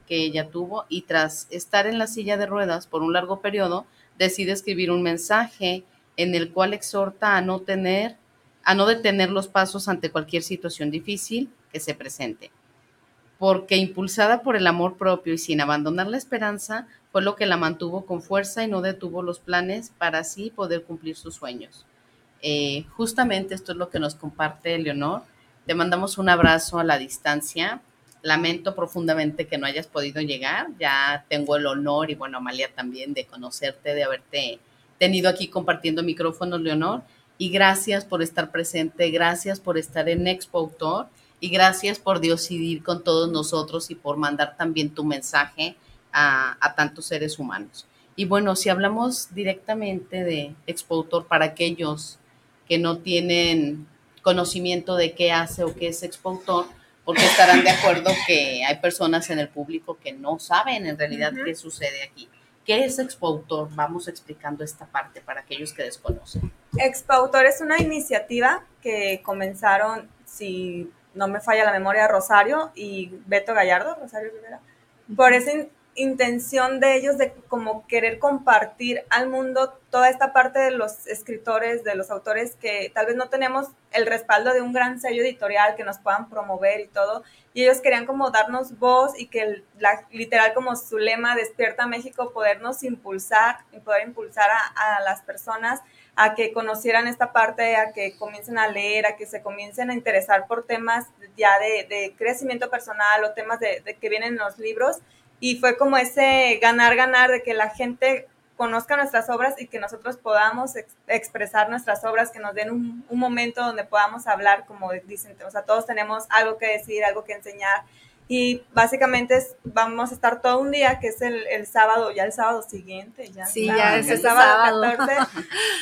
que ella tuvo, y tras estar en la silla de ruedas por un largo periodo, decide escribir un mensaje en el cual exhorta a no tener, a no detener los pasos ante cualquier situación difícil que se presente, porque impulsada por el amor propio y sin abandonar la esperanza, fue lo que la mantuvo con fuerza y no detuvo los planes para así poder cumplir sus sueños. Eh, justamente esto es lo que nos comparte Leonor. Te mandamos un abrazo a la distancia Lamento profundamente que no hayas podido llegar. Ya tengo el honor, y bueno, Amalia también, de conocerte, de haberte tenido aquí compartiendo micrófonos, Leonor. Y gracias por estar presente, gracias por estar en Expoautor y gracias por diocidir con todos nosotros y por mandar también tu mensaje a, a tantos seres humanos. Y bueno, si hablamos directamente de Expoautor, para aquellos que no tienen conocimiento de qué hace o qué es Expoautor, porque estarán de acuerdo que hay personas en el público que no saben en realidad uh-huh. qué sucede aquí. ¿Qué es Expoautor? Vamos explicando esta parte para aquellos que desconocen. Expoautor es una iniciativa que comenzaron, si no me falla la memoria, Rosario y Beto Gallardo, Rosario Rivera, por esa in- intención de ellos de como querer compartir al mundo toda esta parte de los escritores, de los autores que tal vez no tenemos el respaldo de un gran sello editorial que nos puedan promover y todo, y ellos querían como darnos voz y que la, literal como su lema Despierta México, podernos impulsar y poder impulsar a, a las personas a que conocieran esta parte, a que comiencen a leer, a que se comiencen a interesar por temas ya de, de crecimiento personal o temas de, de que vienen en los libros. Y fue como ese ganar, ganar, de que la gente conozca nuestras obras y que nosotros podamos ex- expresar nuestras obras, que nos den un, un momento donde podamos hablar, como dicen, o sea, todos tenemos algo que decir, algo que enseñar. Y básicamente es, vamos a estar todo un día, que es el, el sábado, ya el sábado siguiente. Ya, sí, claro, ya es el sábado, sábado catorce,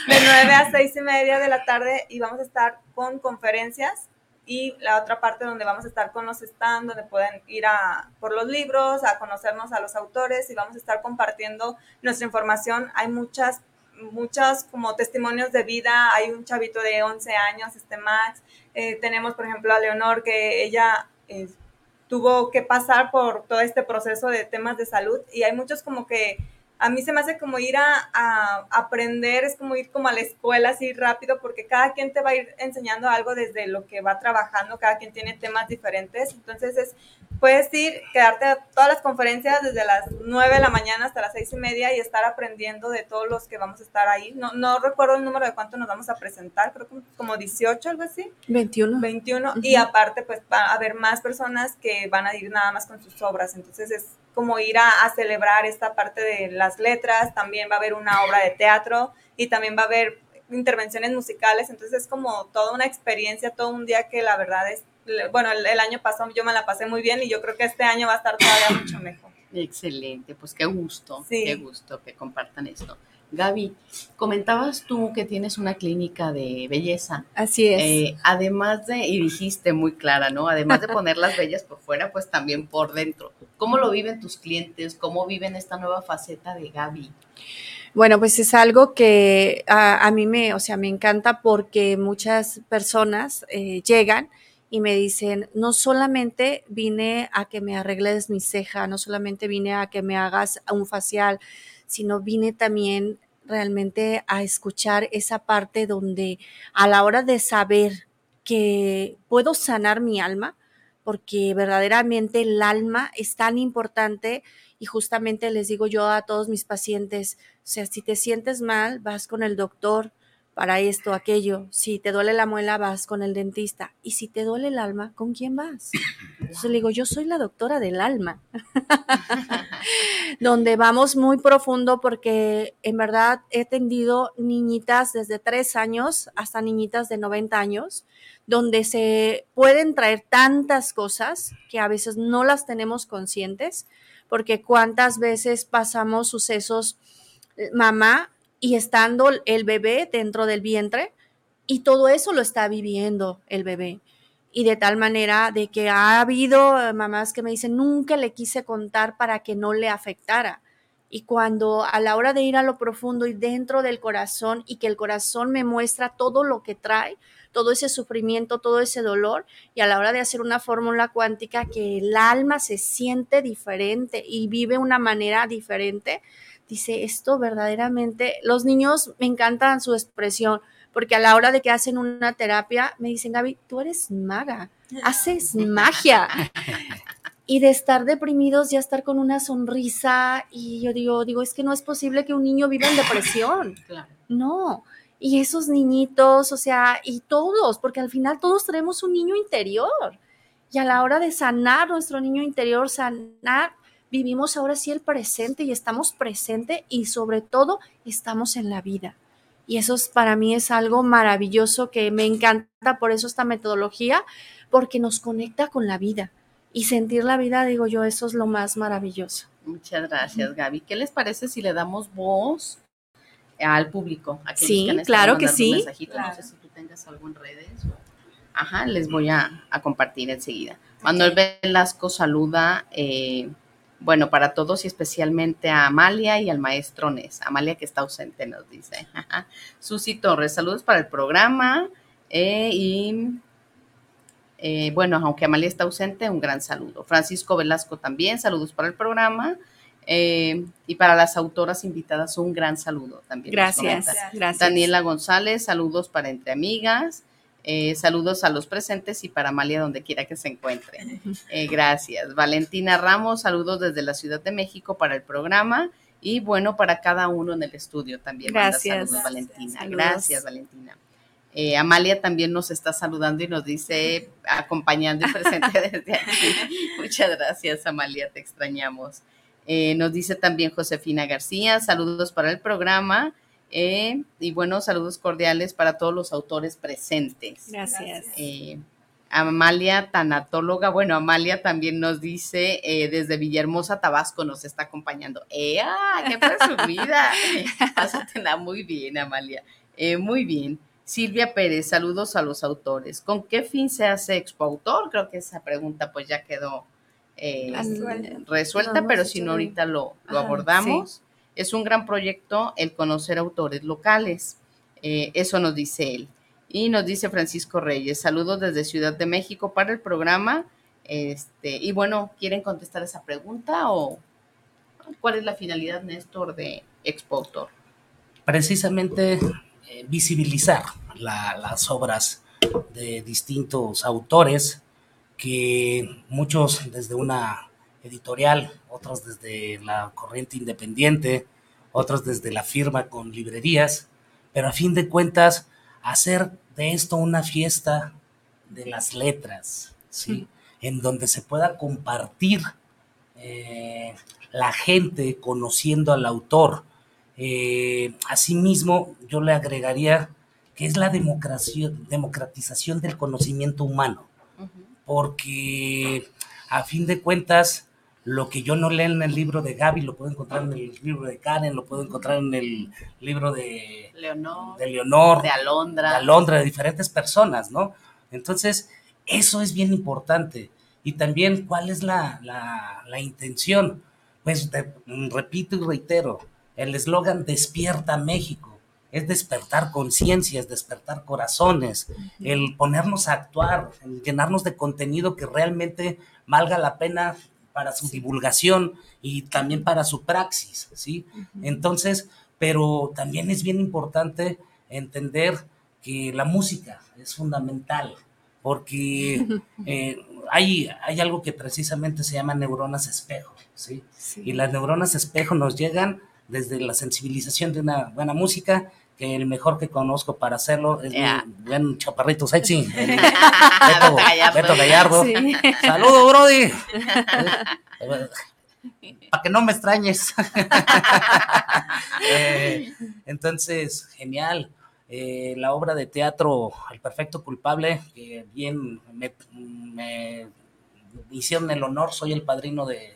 de nueve a seis y media de la tarde, y vamos a estar con conferencias. Y la otra parte donde vamos a estar con los stands, donde pueden ir a por los libros, a conocernos a los autores, y vamos a estar compartiendo nuestra información. Hay muchas, muchas como testimonios de vida. Hay un chavito de once años, este Max. Eh, tenemos, por ejemplo, a Leonor, que ella eh, tuvo que pasar por todo este proceso de temas de salud. Y hay muchos como que a mí se me hace como ir a, a aprender, es como ir como a la escuela así rápido, porque cada quien te va a ir enseñando algo desde lo que va trabajando, cada quien tiene temas diferentes. Entonces es, puedes ir, quedarte a todas las conferencias desde las nueve de la mañana hasta las seis y media y estar aprendiendo de todos los que vamos a estar ahí. No, no recuerdo el número de cuánto nos vamos a presentar, creo que como dieciocho, algo así. veintiuno. veintiuno. Uh-huh. Y aparte pues va a haber más personas que van a ir nada más con sus obras, entonces es como ir a, a celebrar esta parte de las letras. También va a haber una obra de teatro y también va a haber intervenciones musicales, entonces es como toda una experiencia, todo un día que la verdad es, bueno, el, el año pasado yo me la pasé muy bien y yo creo que este año va a estar todavía mucho mejor. Excelente, pues qué gusto, sí. qué gusto que compartan esto. Gaby, comentabas tú que tienes una clínica de belleza. Así es. Eh, además de, y dijiste muy clara, ¿no? Además de poner las bellas por fuera, pues también por dentro. ¿Cómo lo viven tus clientes? ¿Cómo viven esta nueva faceta de Gaby? Bueno, pues es algo que a, a mí me, o sea, me encanta, porque muchas personas eh, llegan y me dicen, no solamente vine a que me arregles mi ceja, no solamente vine a que me hagas un facial, sino vine también realmente a escuchar esa parte donde a la hora de saber que puedo sanar mi alma, porque verdaderamente el alma es tan importante, y justamente les digo yo a todos mis pacientes, o sea, si te sientes mal, vas con el doctor para esto, aquello, si te duele la muela, vas con el dentista, y si te duele el alma, ¿con quién vas? Entonces le digo, yo soy la doctora del alma, donde vamos muy profundo, porque en verdad he atendido niñitas desde tres años hasta niñitas de noventa años, donde se pueden traer tantas cosas que a veces no las tenemos conscientes, porque cuántas veces pasamos sucesos, mamá, y estando el bebé dentro del vientre, y todo eso lo está viviendo el bebé. Y de tal manera de que ha habido mamás que me dicen, nunca le quise contar para que no le afectara. Y cuando a la hora de ir a lo profundo y dentro del corazón, y que el corazón me muestra todo lo que trae, todo ese sufrimiento, todo ese dolor, y a la hora de hacer una fórmula cuántica que el alma se siente diferente y vive una manera diferente, dice, esto verdaderamente, los niños me encantan su expresión, porque a la hora de que hacen una terapia, me dicen, Gaby, tú eres maga, haces magia. Y de estar deprimidos, ya estar con una sonrisa, y yo digo, digo, es que no es posible que un niño viva en depresión. Claro. No, y esos niñitos, o sea, y todos, porque al final todos tenemos un niño interior. y a la hora de sanar nuestro niño interior, sanar, vivimos ahora sí el presente y estamos presente y sobre todo estamos en la vida. Y eso es, para mí es algo maravilloso que me encanta por eso esta metodología, porque nos conecta con la vida y sentir la vida, digo yo, eso es lo más maravilloso. Muchas gracias, Gaby. ¿Qué les parece si le damos voz al público? Sí, claro que sí. Claro. No sé si tú tengas algo en redes. Ajá, les voy a, a compartir enseguida. Manuel Velasco saluda, eh, bueno, para todos y especialmente a Amalia y al maestro Nes. Amalia que está ausente, nos dice. Susi Torres, saludos para el programa. Eh, y eh, bueno, aunque Amalia está ausente, un gran saludo. Francisco Velasco también, saludos para el programa. Eh, y para las autoras invitadas, un gran saludo también. Gracias, gracias. Daniela González, saludos para Entre Amigas. Eh, saludos a los presentes y para Amalia donde quiera que se encuentre. Eh, gracias. Valentina Ramos, saludos desde la Ciudad de México para el programa y bueno, para cada uno en el estudio también. Gracias. Manda saludos, Valentina. Saludos. Gracias, Valentina. Eh, Amalia también nos está saludando y nos dice acompañando y presente desde aquí. Muchas gracias, Amalia, te extrañamos. Eh, nos dice también Josefina García, saludos para el programa. Eh, y bueno, saludos cordiales para todos los autores presentes. Gracias. Eh, Amalia, tanatóloga. Bueno, Amalia también nos dice, eh, desde Villahermosa, Tabasco, nos está acompañando. ¡Ea! ¡Qué presumida! Pásatela muy bien, Amalia. Eh, muy bien. Silvia Pérez, saludos a los autores. ¿Con qué fin se hace Expoautor? Creo que esa pregunta pues ya quedó eh, resuelta, no, pero si no ahorita lo, lo ah, abordamos. Sí. Es un gran proyecto el conocer autores locales, eh, eso nos dice él. Y nos dice Francisco Reyes, saludos desde Ciudad de México para el programa. Este, y bueno, ¿quieren contestar esa pregunta o cuál es la finalidad, Néstor, de Expoautor? Precisamente eh, visibilizar la, las obras de distintos autores que muchos desde una editorial, otros desde la corriente independiente, otros desde la firma con librerías, pero a fin de cuentas hacer de esto una fiesta de las letras, ¿sí? Mm. En donde se pueda compartir eh, la gente conociendo al autor. Eh, asimismo, yo le agregaría que es la democracia, democratización del conocimiento humano, uh-huh. Porque a fin de cuentas, lo que yo no leo en el libro de Gaby, lo puedo encontrar en el libro de Karen, lo puedo encontrar en el libro de Leonor, de, Leonor, de Alondra, de Alondra, de diferentes personas, ¿no? Entonces, eso es bien importante. Y también, ¿cuál es la, la, la intención? Pues, de, repito y reitero, el eslogan Despierta México, es despertar conciencias, despertar corazones, el ponernos a actuar, el llenarnos de contenido que realmente valga la pena para su divulgación y también para su praxis, ¿sí? Uh-huh. Entonces, pero también es bien importante entender que la música es fundamental, porque eh, hay, hay algo que precisamente se llama neuronas espejo, ¿sí? Sí. Y las neuronas espejo nos llegan desde la sensibilización de una buena música, que el mejor que conozco para hacerlo es yeah. un buen chaparrito sexy, Beto, Beto Gallardo. Sí. ¡Saludo, brody! Para que no me extrañes. eh, entonces, genial. Eh, la obra de teatro El Perfecto Culpable, que bien me, me hicieron el honor, soy el padrino de,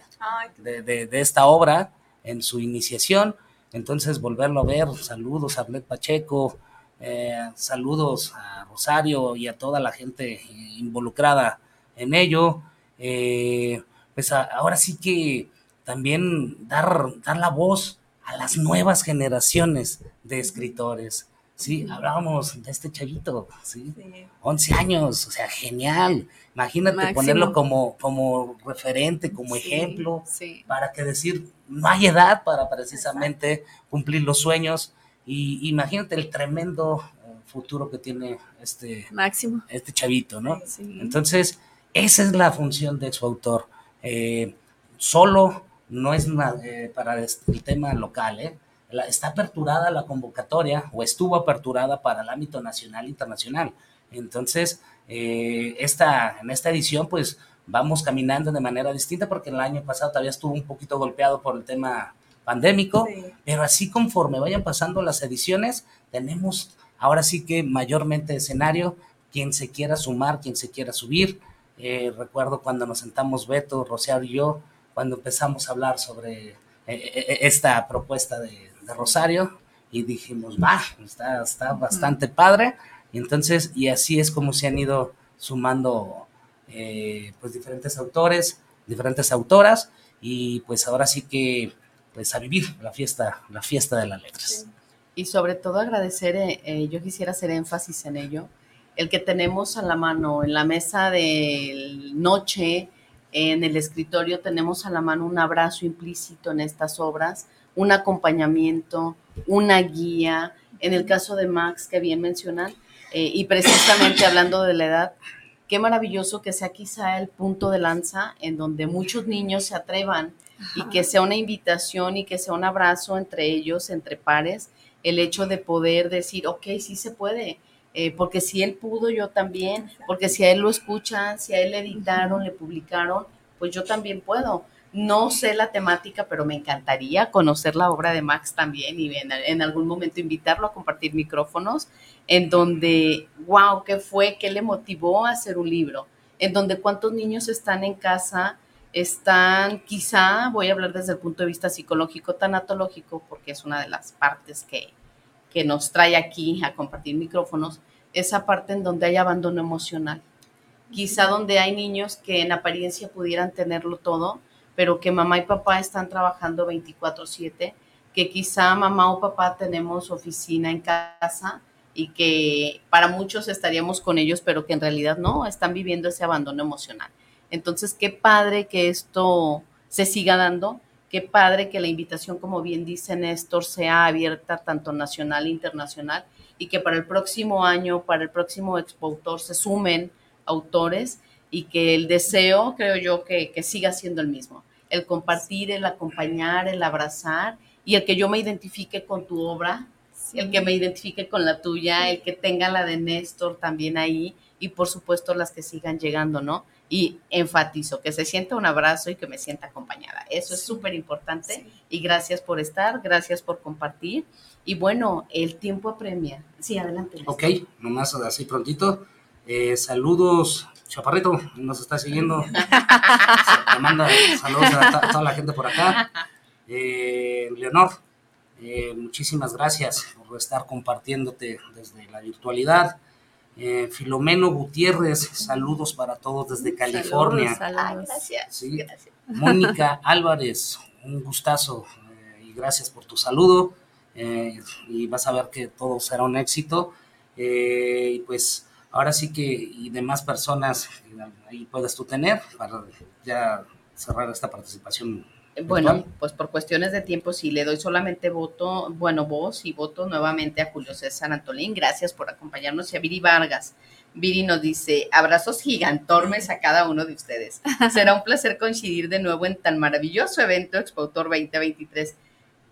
de, de, de esta obra en su iniciación. Entonces, volverlo a ver, saludos a Blet Pacheco, eh, saludos a Rosario y a toda la gente involucrada en ello. Eh, pues a, ahora sí que también dar, dar la voz a las nuevas generaciones de escritores, ¿sí? Hablábamos de este chavito, ¿sí? Sí. once años, o sea, genial. Imagínate Máximo. Ponerlo como, como referente, como sí, ejemplo, sí. Para que decir, no hay edad para precisamente exacto. Cumplir los sueños. Y imagínate el tremendo futuro que tiene este, Máximo. Este chavito, ¿no? Sí. Entonces, esa es la función de Expoautor. Eh, solo no es una, eh, para el tema local, ¿eh? La, está aperturada la convocatoria o estuvo aperturada para el ámbito nacional e internacional. Entonces, eh, esta, en esta edición, pues, vamos caminando de manera distinta, porque el año pasado todavía estuvo un poquito golpeado por el tema pandémico, sí. Pero así conforme vayan pasando las ediciones, tenemos ahora sí que mayormente escenario, quien se quiera sumar, quien se quiera subir. Eh, recuerdo cuando nos sentamos Beto, Rosario y yo, cuando empezamos a hablar sobre eh, esta propuesta de, de Rosario, y dijimos, va, está, está bastante padre, y entonces, y así es como se han ido sumando eh, pues diferentes autores, diferentes autoras, y pues ahora sí que, pues a vivir la fiesta, la fiesta de las letras. Sí. Y sobre todo agradecer, eh, yo quisiera hacer énfasis en ello, el que tenemos a la mano, en la mesa de noche, en el escritorio tenemos a la mano un abrazo implícito en estas obras, un acompañamiento, una guía. En el caso de Max, que bien mencionan, eh, y precisamente hablando de la edad, qué maravilloso que sea quizá el punto de lanza en donde muchos niños se atrevan. Ajá. Y que sea una invitación y que sea un abrazo entre ellos, entre pares, el hecho de poder decir, ok, sí se puede. Eh, porque si él pudo, yo también, porque si a él lo escuchan, si a él le editaron, le publicaron, pues yo también puedo. No sé la temática, pero me encantaría conocer la obra de Max también y en, en algún momento invitarlo a compartir micrófonos, en donde, wow, ¿qué fue? ¿Qué le motivó a hacer un libro? En donde cuántos niños están en casa, están quizá, voy a hablar desde el punto de vista psicológico, tanatológico, porque es una de las partes que... que nos trae aquí a compartir micrófonos, esa parte en donde hay abandono emocional. Quizá donde hay niños que en apariencia pudieran tenerlo todo, pero que mamá y papá están trabajando veinticuatro siete, que quizá mamá o papá tenemos oficina en casa y que para muchos estaríamos con ellos, pero que en realidad no, están viviendo ese abandono emocional. Entonces, qué padre que esto se siga dando. Qué padre que la invitación, como bien dice Néstor, sea abierta tanto nacional e internacional y que para el próximo año, para el próximo Expoautor se sumen autores y que el deseo, creo yo, que, que siga siendo el mismo. El compartir, el acompañar, el abrazar y el que yo me identifique con tu obra, sí. El que me identifique con la tuya, sí. El que tenga la de Néstor también ahí y por supuesto las que sigan llegando, ¿no? Y enfatizo, que se sienta un abrazo y que me sienta acompañada. Eso es súper importante, sí. Y gracias por estar, gracias por compartir. Y bueno, el tiempo apremia. Sí, adelante. Ok, nomás así prontito. Eh, saludos, Chaparrito, nos está siguiendo. Le manda saludos a toda la gente por acá. Eh, Leonor, eh, muchísimas gracias por estar compartiéndote desde la virtualidad. Eh, Filomeno Gutiérrez, saludos para todos desde California. Saludos, saludos. Ah, gracias, sí. Gracias. Mónica Álvarez, un gustazo eh, y gracias por tu saludo. Eh, y vas a ver que todo será un éxito. Eh, y pues ahora sí que, y demás personas ahí puedas tú tener para ya cerrar esta participación. Bueno, virtual. Pues por cuestiones de tiempo, sí, le doy solamente voto, bueno, voz y voto nuevamente a Julio César Antolín. Gracias por acompañarnos. Y a Viri Vargas. Viri nos dice, abrazos gigantormes a cada uno de ustedes. Será un placer coincidir de nuevo en tan maravilloso evento Expoautor veinte veintitrés.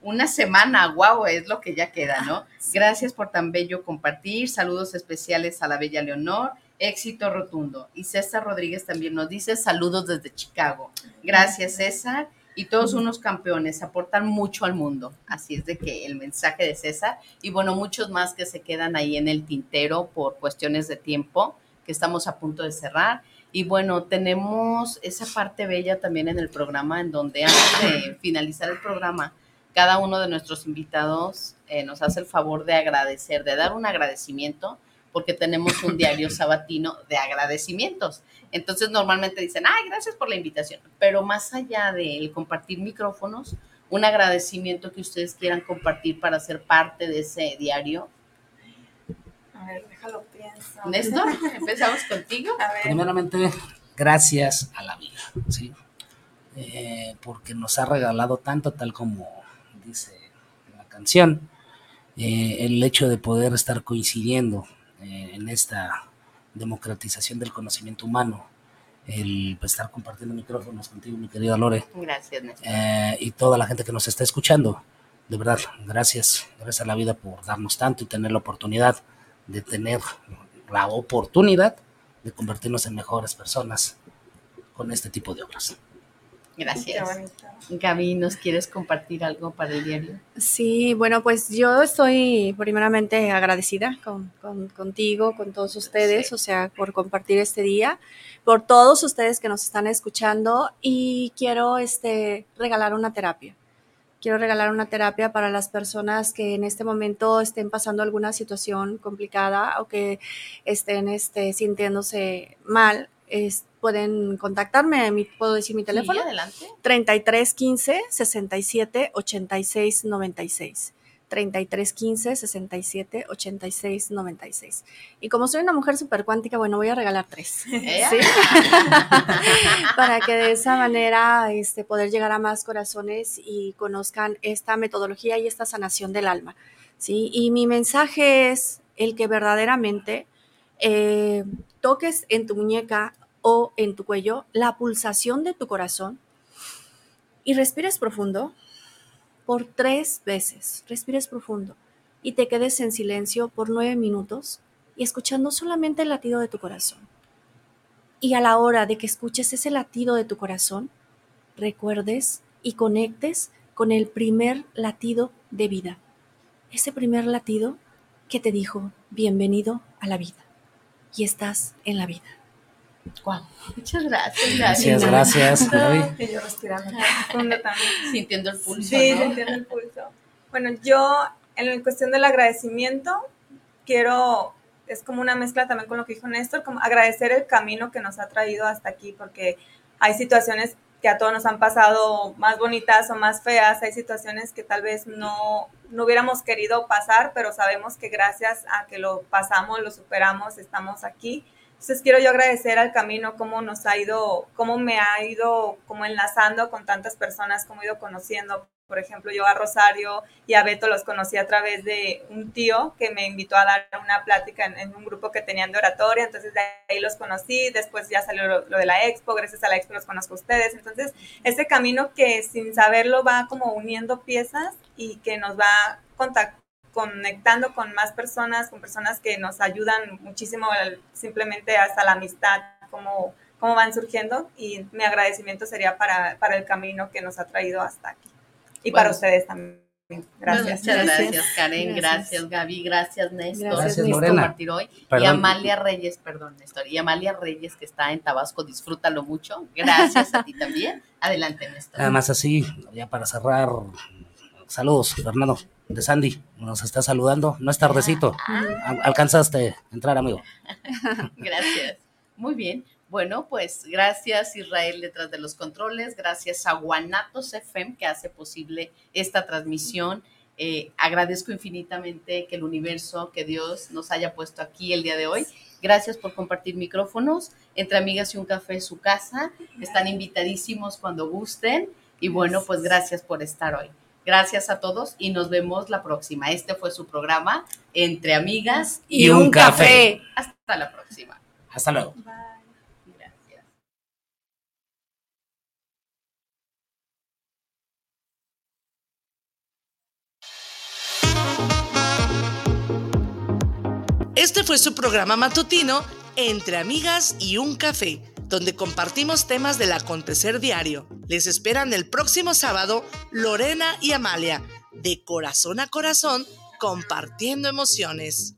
Una semana, wow, es lo que ya queda, ¿no? Gracias por tan bello compartir. Saludos especiales a la bella Leonor. Éxito rotundo. Y César Rodríguez también nos dice, saludos desde Chicago. Gracias, César. Y todos unos campeones, aportan mucho al mundo. Así es de que el mensaje de César, y bueno, muchos más que se quedan ahí en el tintero por cuestiones de tiempo, que estamos a punto de cerrar. Y bueno, tenemos esa parte bella también en el programa, en donde antes de finalizar el programa, cada uno de nuestros invitados eh, nos hace el favor de agradecer, de dar un agradecimiento, porque tenemos un diario sabatino de agradecimientos. Entonces, normalmente dicen, ay, gracias por la invitación. Pero más allá del compartir micrófonos, un agradecimiento que ustedes quieran compartir para ser parte de ese diario. A ver, déjalo pienso. Néstor, empezamos contigo. A ver. Primeramente, gracias a la vida, ¿sí? Eh, porque nos ha regalado tanto, tal como dice la canción, eh, el hecho de poder estar coincidiendo en esta democratización del conocimiento humano, el estar compartiendo micrófonos contigo, mi querida Lore. Gracias, Néstor. Eh, y toda la gente que nos está escuchando, de verdad, gracias, gracias a la vida por darnos tanto y tener la oportunidad de tener la oportunidad de convertirnos en mejores personas con este tipo de obras. Gracias. Gaby, ¿nos quieres compartir algo para el diario? Sí, bueno, pues yo estoy primeramente agradecida con, con, contigo, con todos ustedes, sí. O sea, por compartir este día, por todos ustedes que nos están escuchando, y quiero este, regalar una terapia. Quiero regalar una terapia para las personas que en este momento estén pasando alguna situación complicada o que estén este, sintiéndose mal. Es, pueden contactarme, mi, puedo decir mi teléfono. Sí, adelante. treinta y tres quince sesenta y siete ochenta y seis noventa y seis. treinta y tres quince sesenta y siete ochenta y seis noventa y seis. Y como soy una mujer supercuántica, bueno, voy a regalar tres. ¿Eh? ¿Sí? Para que de esa manera este, poder llegar a más corazones y conozcan esta metodología y esta sanación del alma. ¿Sí? Y mi mensaje es el que verdaderamente eh, toques en tu muñeca o en tu cuello la pulsación de tu corazón y respires profundo por tres veces. Respires profundo y te quedes en silencio por nueve minutos y escuchando solamente el latido de tu corazón. Y a la hora de que escuches ese latido de tu corazón, recuerdes y conectes con el primer latido de vida. Ese primer latido que te dijo, bienvenido a la vida y estás en la vida. Wow. Muchas gracias, gracias. Gracias, gracias. Y yo respirando profundo también. Sintiendo el pulso. Sí, ¿no? Sintiendo el pulso. Bueno, yo en cuestión del agradecimiento, quiero, es como una mezcla también con lo que dijo Néstor, como agradecer el camino que nos ha traído hasta aquí, porque hay situaciones que a todos nos han pasado más bonitas o más feas, hay situaciones que tal vez no, no hubiéramos querido pasar, pero sabemos que gracias a que lo pasamos, lo superamos, estamos aquí. Entonces quiero yo agradecer al camino cómo nos ha ido, cómo me ha ido como enlazando con tantas personas, cómo he ido conociendo. Por ejemplo, yo a Rosario y a Beto los conocí a través de un tío que me invitó a dar una plática en, en un grupo que tenían de oratoria, entonces de ahí los conocí, después ya salió lo, lo de la expo, gracias a la expo los conozco a ustedes. Entonces ese camino que sin saberlo va como uniendo piezas y que nos va contactando, conectando con más personas, con personas que nos ayudan muchísimo, simplemente hasta la amistad, cómo, cómo van surgiendo, y mi agradecimiento sería para, para el camino que nos ha traído hasta aquí. Y bueno, para ustedes también. Gracias. Muchas gracias, Karen. Gracias, gracias Gaby. Gracias, Néstor. Gracias por compartir hoy. Perdón. Y Amalia Reyes, perdón, Néstor. Y Amalia Reyes, que está en Tabasco, disfrútalo mucho. Gracias a ti también. Adelante, Néstor. Además así, ya para cerrar, saludos, Fernando de Sandy, nos está saludando, no es tardecito, ah. alcanzaste a entrar, amigo. Gracias, muy bien, bueno, pues gracias Israel detrás de los controles, gracias a Guanatos F M que hace posible esta transmisión, eh, agradezco infinitamente que el universo, que Dios nos haya puesto aquí el día de hoy, gracias por compartir micrófonos, Entre Amigas y un Café es su casa, están invitadísimos cuando gusten, y bueno, pues gracias por estar hoy. Gracias a todos y nos vemos la próxima. Este fue su programa Entre Amigas y, y un café. café. Hasta la próxima. Hasta luego. Bye. Este fue su programa matutino Entre Amigas y un Café, donde compartimos temas del acontecer diario. Les esperan el próximo sábado Lorena y Amalia, de corazón a corazón, compartiendo emociones.